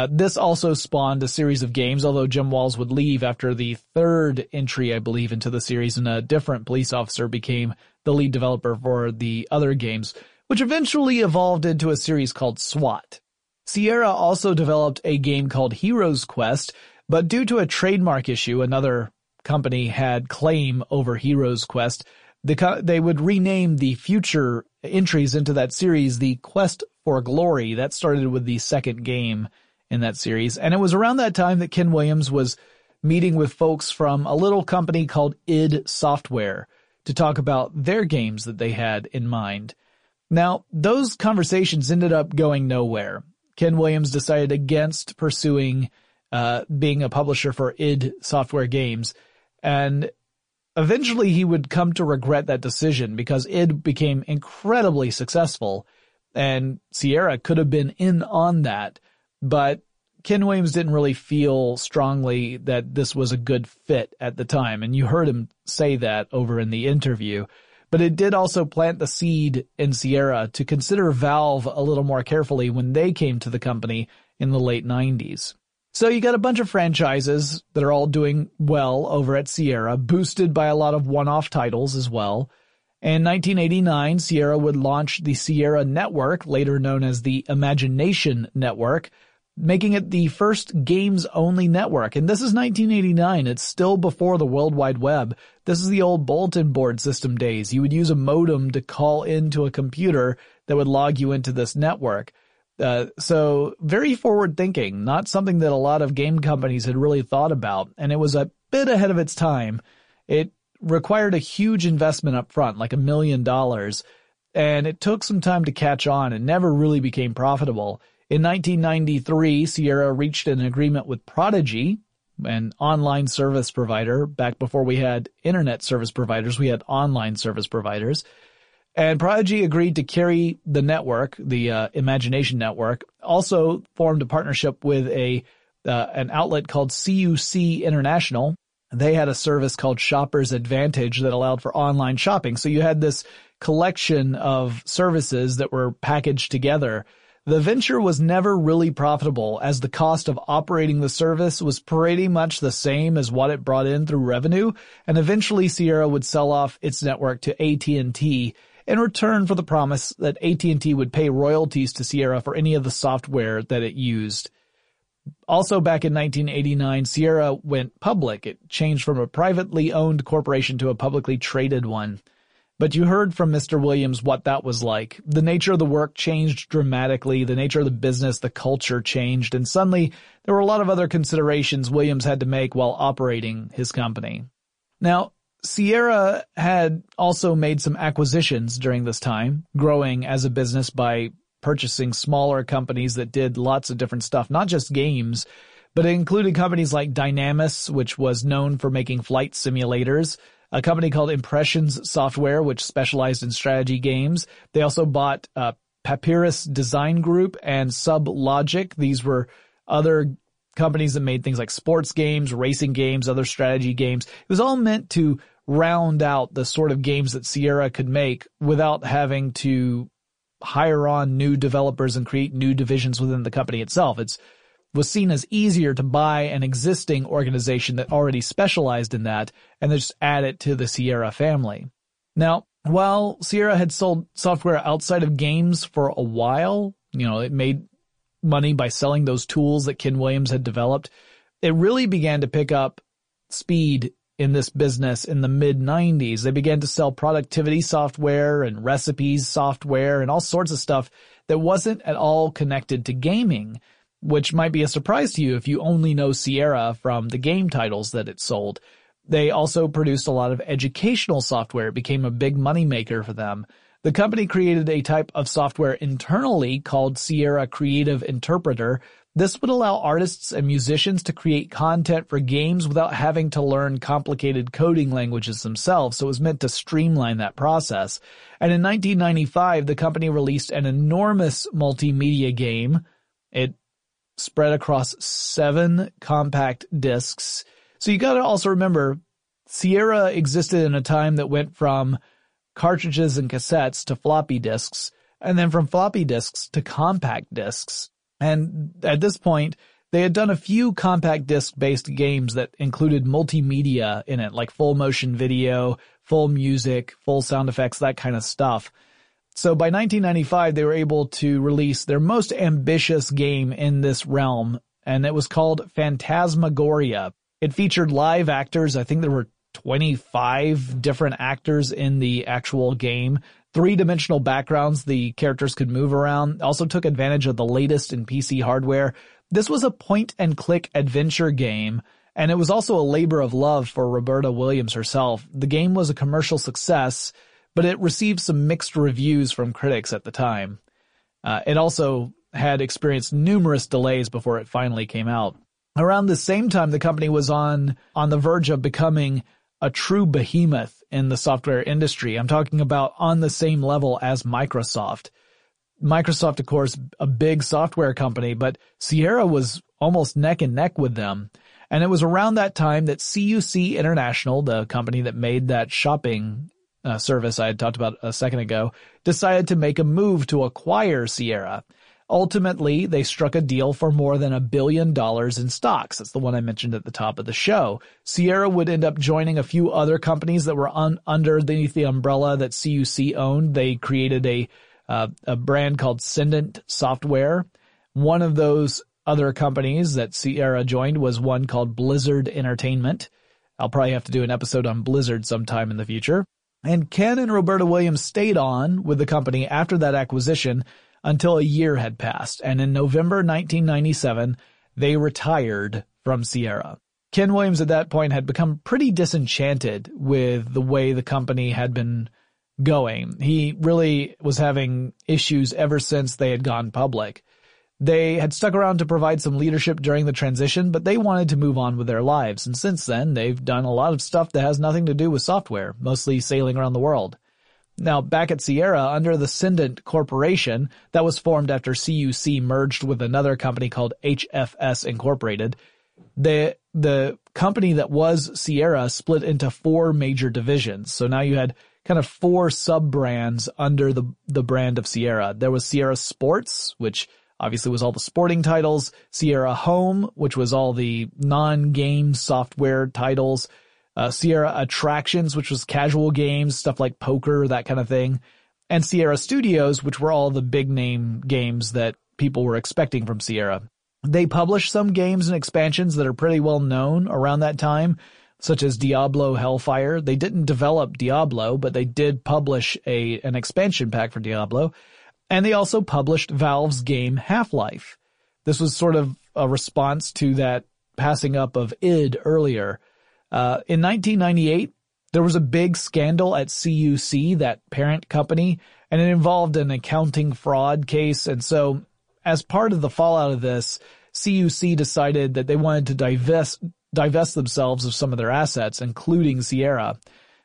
This also spawned a series of games, although Jim Walls would leave after the third entry, I believe, into the series, and a different police officer became the lead developer for the other games, which eventually evolved into a series called SWAT. Sierra also developed a game called Heroes Quest, but due to a trademark issue, another company had claim over Heroes Quest. They would rename the future entries into that series the Quest for Glory. That started with the second game in that series. And it was around that time that Ken Williams was meeting with folks from a little company called id Software to talk about their games that they had in mind. Now, those conversations ended up going nowhere. Ken Williams decided against pursuing being a publisher for id Software games. And eventually he would come to regret that decision because id became incredibly successful and Sierra could have been in on that. But Ken Williams didn't really feel strongly that this was a good fit at the time. And you heard him say that over in the interview. But it did also plant the seed in Sierra to consider Valve a little more carefully when they came to the company in the late 90s. So you got a bunch of franchises that are all doing well over at Sierra, boosted by a lot of one-off titles as well. In 1989, Sierra would launch the Sierra Network, later known as the Imagination Network, making it the first games-only network. And this is 1989. It's still before the World Wide Web. This is the old bulletin board system days. You would use a modem to call into a computer that would log you into this network. So very forward thinking, not something that a lot of game companies had really thought about. And it was a bit ahead of its time. It required a huge investment up front, like $1 million. And it took some time to catch on and never really became profitable. In 1993, Sierra reached an agreement with Prodigy, an online service provider. Back before we had internet service providers, we had online service providers. And Prodigy agreed to carry the network, the Imagination Network, also formed a partnership with an outlet called CUC International. They had a service called Shopper's Advantage that allowed for online shopping. So you had this collection of services that were packaged together. The venture was never really profitable, as the cost of operating the service was pretty much the same as what it brought in through revenue, and eventually Sierra would sell off its network to AT&T, in return for the promise that AT&T would pay royalties to Sierra for any of the software that it used. Also back in 1989, Sierra went public. It changed from a privately owned corporation to a publicly traded one. But you heard from Mr. Williams what that was like. The nature of the work changed dramatically. The nature of the business, the culture changed. And suddenly, there were a lot of other considerations Williams had to make while operating his company. Now, Sierra had also made some acquisitions during this time, growing as a business by purchasing smaller companies that did lots of different stuff, not just games, but it included companies like Dynamis, which was known for making flight simulators, a company called Impressions Software, which specialized in strategy games. They also bought Papyrus Design Group and SubLogic. These were other companies that made things like sports games, racing games, other strategy games. It was all meant to round out the sort of games that Sierra could make without having to hire on new developers and create new divisions within the company itself. It was seen as easier to buy an existing organization that already specialized in that and just add it to the Sierra family. Now, while Sierra had sold software outside of games for a while, it made money by selling those tools that Ken Williams had developed, it really began to pick up speed in this business in the mid-90s. They began to sell productivity software and recipes software and all sorts of stuff that wasn't at all connected to gaming, which might be a surprise to you if you only know Sierra from the game titles that it sold. They also produced a lot of educational software. It became a big moneymaker for them. The company created a type of software internally called Sierra Creative Interpreter. This would allow artists and musicians to create content for games without having to learn complicated coding languages themselves, so it was meant to streamline that process. And in 1995, the company released an enormous multimedia game. It spread across 7 compact discs. So you got to also remember, Sierra existed in a time that went from cartridges and cassettes to floppy disks, and then from floppy disks to compact disks. And at this point, they had done a few compact disc-based games that included multimedia in it, like full motion video, full music, full sound effects, that kind of stuff. So by 1995, they were able to release their most ambitious game in this realm, and it was called Phantasmagoria. It featured live actors. I think there were 25 different actors in the actual game, 3-dimensional backgrounds the characters could move around, also took advantage of the latest in PC hardware. This was a point-and-click adventure game, and it was also a labor of love for Roberta Williams herself. The game was a commercial success, but it received some mixed reviews from critics at the time. It also had experienced numerous delays before it finally came out. Around the same time, the company was on the verge of becoming a true behemoth in the software industry. I'm talking about on the same level as Microsoft. Microsoft, of course, a big software company, but Sierra was almost neck and neck with them. And it was around that time that CUC International, the company that made that shopping service I had talked about a second ago, decided to make a move to acquire Sierra. Ultimately, they struck a deal for more than $1 billion in stocks. That's the one I mentioned at the top of the show. Sierra would end up joining a few other companies that were underneath the umbrella that CUC owned. They created a brand called Sendint Software. One of those other companies that Sierra joined was one called Blizzard Entertainment. I'll probably have to do an episode on Blizzard sometime in the future. And Ken and Roberta Williams stayed on with the company after that acquisition until a year had passed, and in November 1997, they retired from Sierra. Ken Williams at that point had become pretty disenchanted with the way the company had been going. He really was having issues ever since they had gone public. They had stuck around to provide some leadership during the transition, but they wanted to move on with their lives, and since then, they've done a lot of stuff that has nothing to do with software, mostly sailing around the world. Now, back at Sierra, under the Sendint Corporation, that was formed after CUC merged with another company called HFS Incorporated, the company that was Sierra split into 4 major divisions. So now you had kind of 4 sub-brands under the brand of Sierra. There was Sierra Sports, which obviously was all the sporting titles, Sierra Home, which was all the non-game software titles, Sierra Attractions, which was casual games, stuff like poker, that kind of thing, and Sierra Studios, which were all the big-name games that people were expecting from Sierra. They published some games and expansions that are pretty well known around that time, such as Diablo Hellfire. They didn't develop Diablo, but they did publish an expansion pack for Diablo. And they also published Valve's game Half-Life. This was sort of a response to that passing up of id earlier. In 1998, there was a big scandal at CUC, that parent company, and it involved an accounting fraud case. And so as part of the fallout of this, CUC decided that they wanted to divest themselves of some of their assets, including Sierra.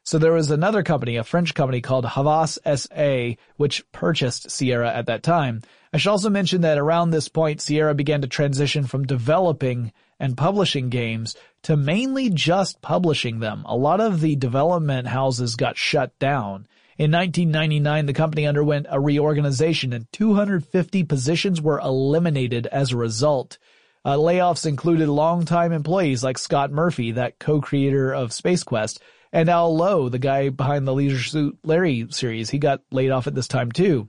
So there was another company, a French company called Havas SA, which purchased Sierra at that time. I should also mention that around this point, Sierra began to transition from developing and publishing games to mainly just publishing them. A lot of the development houses got shut down. In 1999, the company underwent a reorganization and 250 positions were eliminated as a result. Layoffs included longtime employees like Scott Murphy, that co-creator of Space Quest, and Al Lowe, the guy behind the Leisure Suit Larry series. He got laid off at this time too.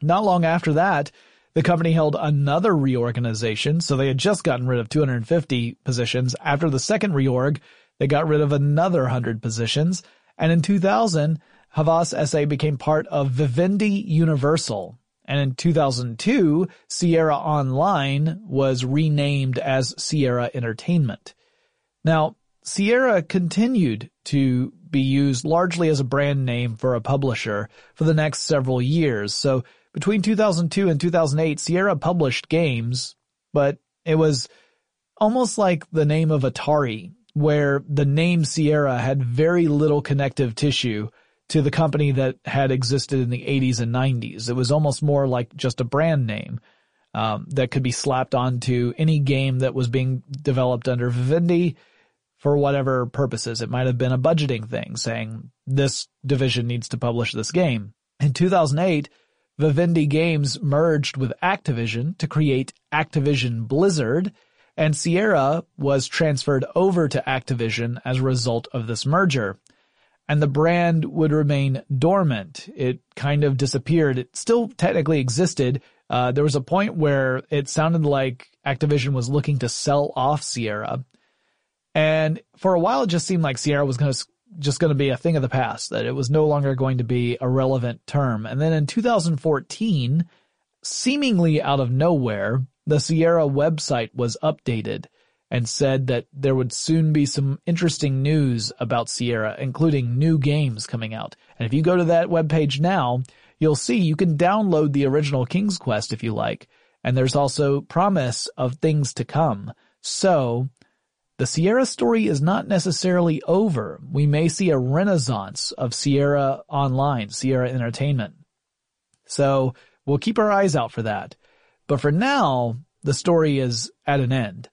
Not long after that, the company held another reorganization, so they had just gotten rid of 250 positions. After the second reorg, they got rid of another 100 positions, and in 2000, Havas SA became part of Vivendi Universal. And in 2002, Sierra Online was renamed as Sierra Entertainment. Now, Sierra continued to be used largely as a brand name for a publisher for the next several years. So between 2002 and 2008, Sierra published games, but it was almost like the name of Atari, where the name Sierra had very little connective tissue to the company that had existed in the 80s and 90s. It was almost more like just a brand name that could be slapped onto any game that was being developed under Vivendi for whatever purposes. It might have been a budgeting thing, saying this division needs to publish this game. In 2008, Vivendi Games merged with Activision to create Activision Blizzard, and Sierra was transferred over to Activision as a result of this merger. And the brand would remain dormant. It kind of disappeared. It still technically existed. There was a point where it sounded like Activision was looking to sell off Sierra. And for a while, it just seemed like Sierra was just going to be a thing of the past, that it was no longer going to be a relevant term. And then in 2014, seemingly out of nowhere, the Sierra website was updated and said that there would soon be some interesting news about Sierra, including new games coming out. And if you go to that webpage now, you'll see you can download the original King's Quest if you like, and there's also promise of things to come. So the Sierra story is not necessarily over. We may see a renaissance of Sierra Online, Sierra Entertainment. So we'll keep our eyes out for that. But for now, the story is at an end.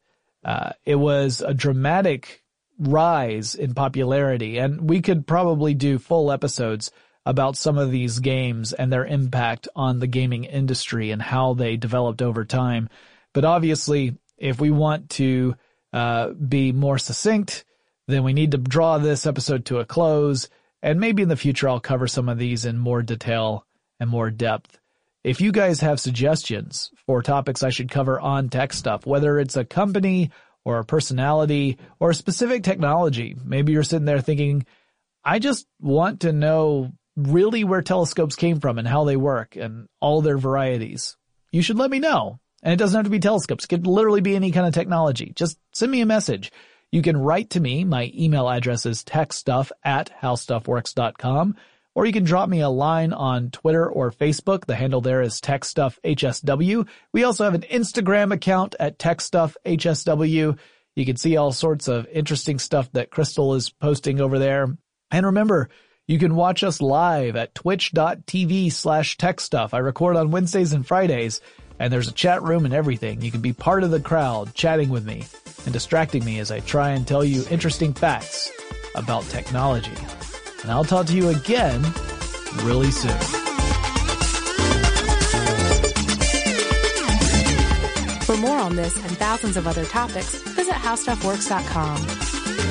It was a dramatic rise in popularity, and we could probably do full episodes about some of these games and their impact on the gaming industry and how they developed over time. But obviously, if we want to be more succinct, then we need to draw this episode to a close, and maybe in the future I'll cover some of these in more detail and more depth. If you guys have suggestions for topics I should cover on Tech Stuff, whether it's a company or a personality or a specific technology, maybe you're sitting there thinking, I just want to know really where telescopes came from and how they work and all their varieties. You should let me know. And it doesn't have to be telescopes. It could literally be any kind of technology. Just send me a message. You can write to me. My email address is techstuff@howstuffworks.com. Or you can drop me a line on Twitter or Facebook. The handle there is TechStuffHSW. We also have an Instagram account at TechStuffHSW. You can see all sorts of interesting stuff that Crystal is posting over there. And remember, you can watch us live at twitch.tv/techstuff. I record on Wednesdays and Fridays, and there's a chat room and everything. You can be part of the crowd chatting with me and distracting me as I try and tell you interesting facts about technology. And I'll talk to you again really soon. For more on this and thousands of other topics, visit HowStuffWorks.com.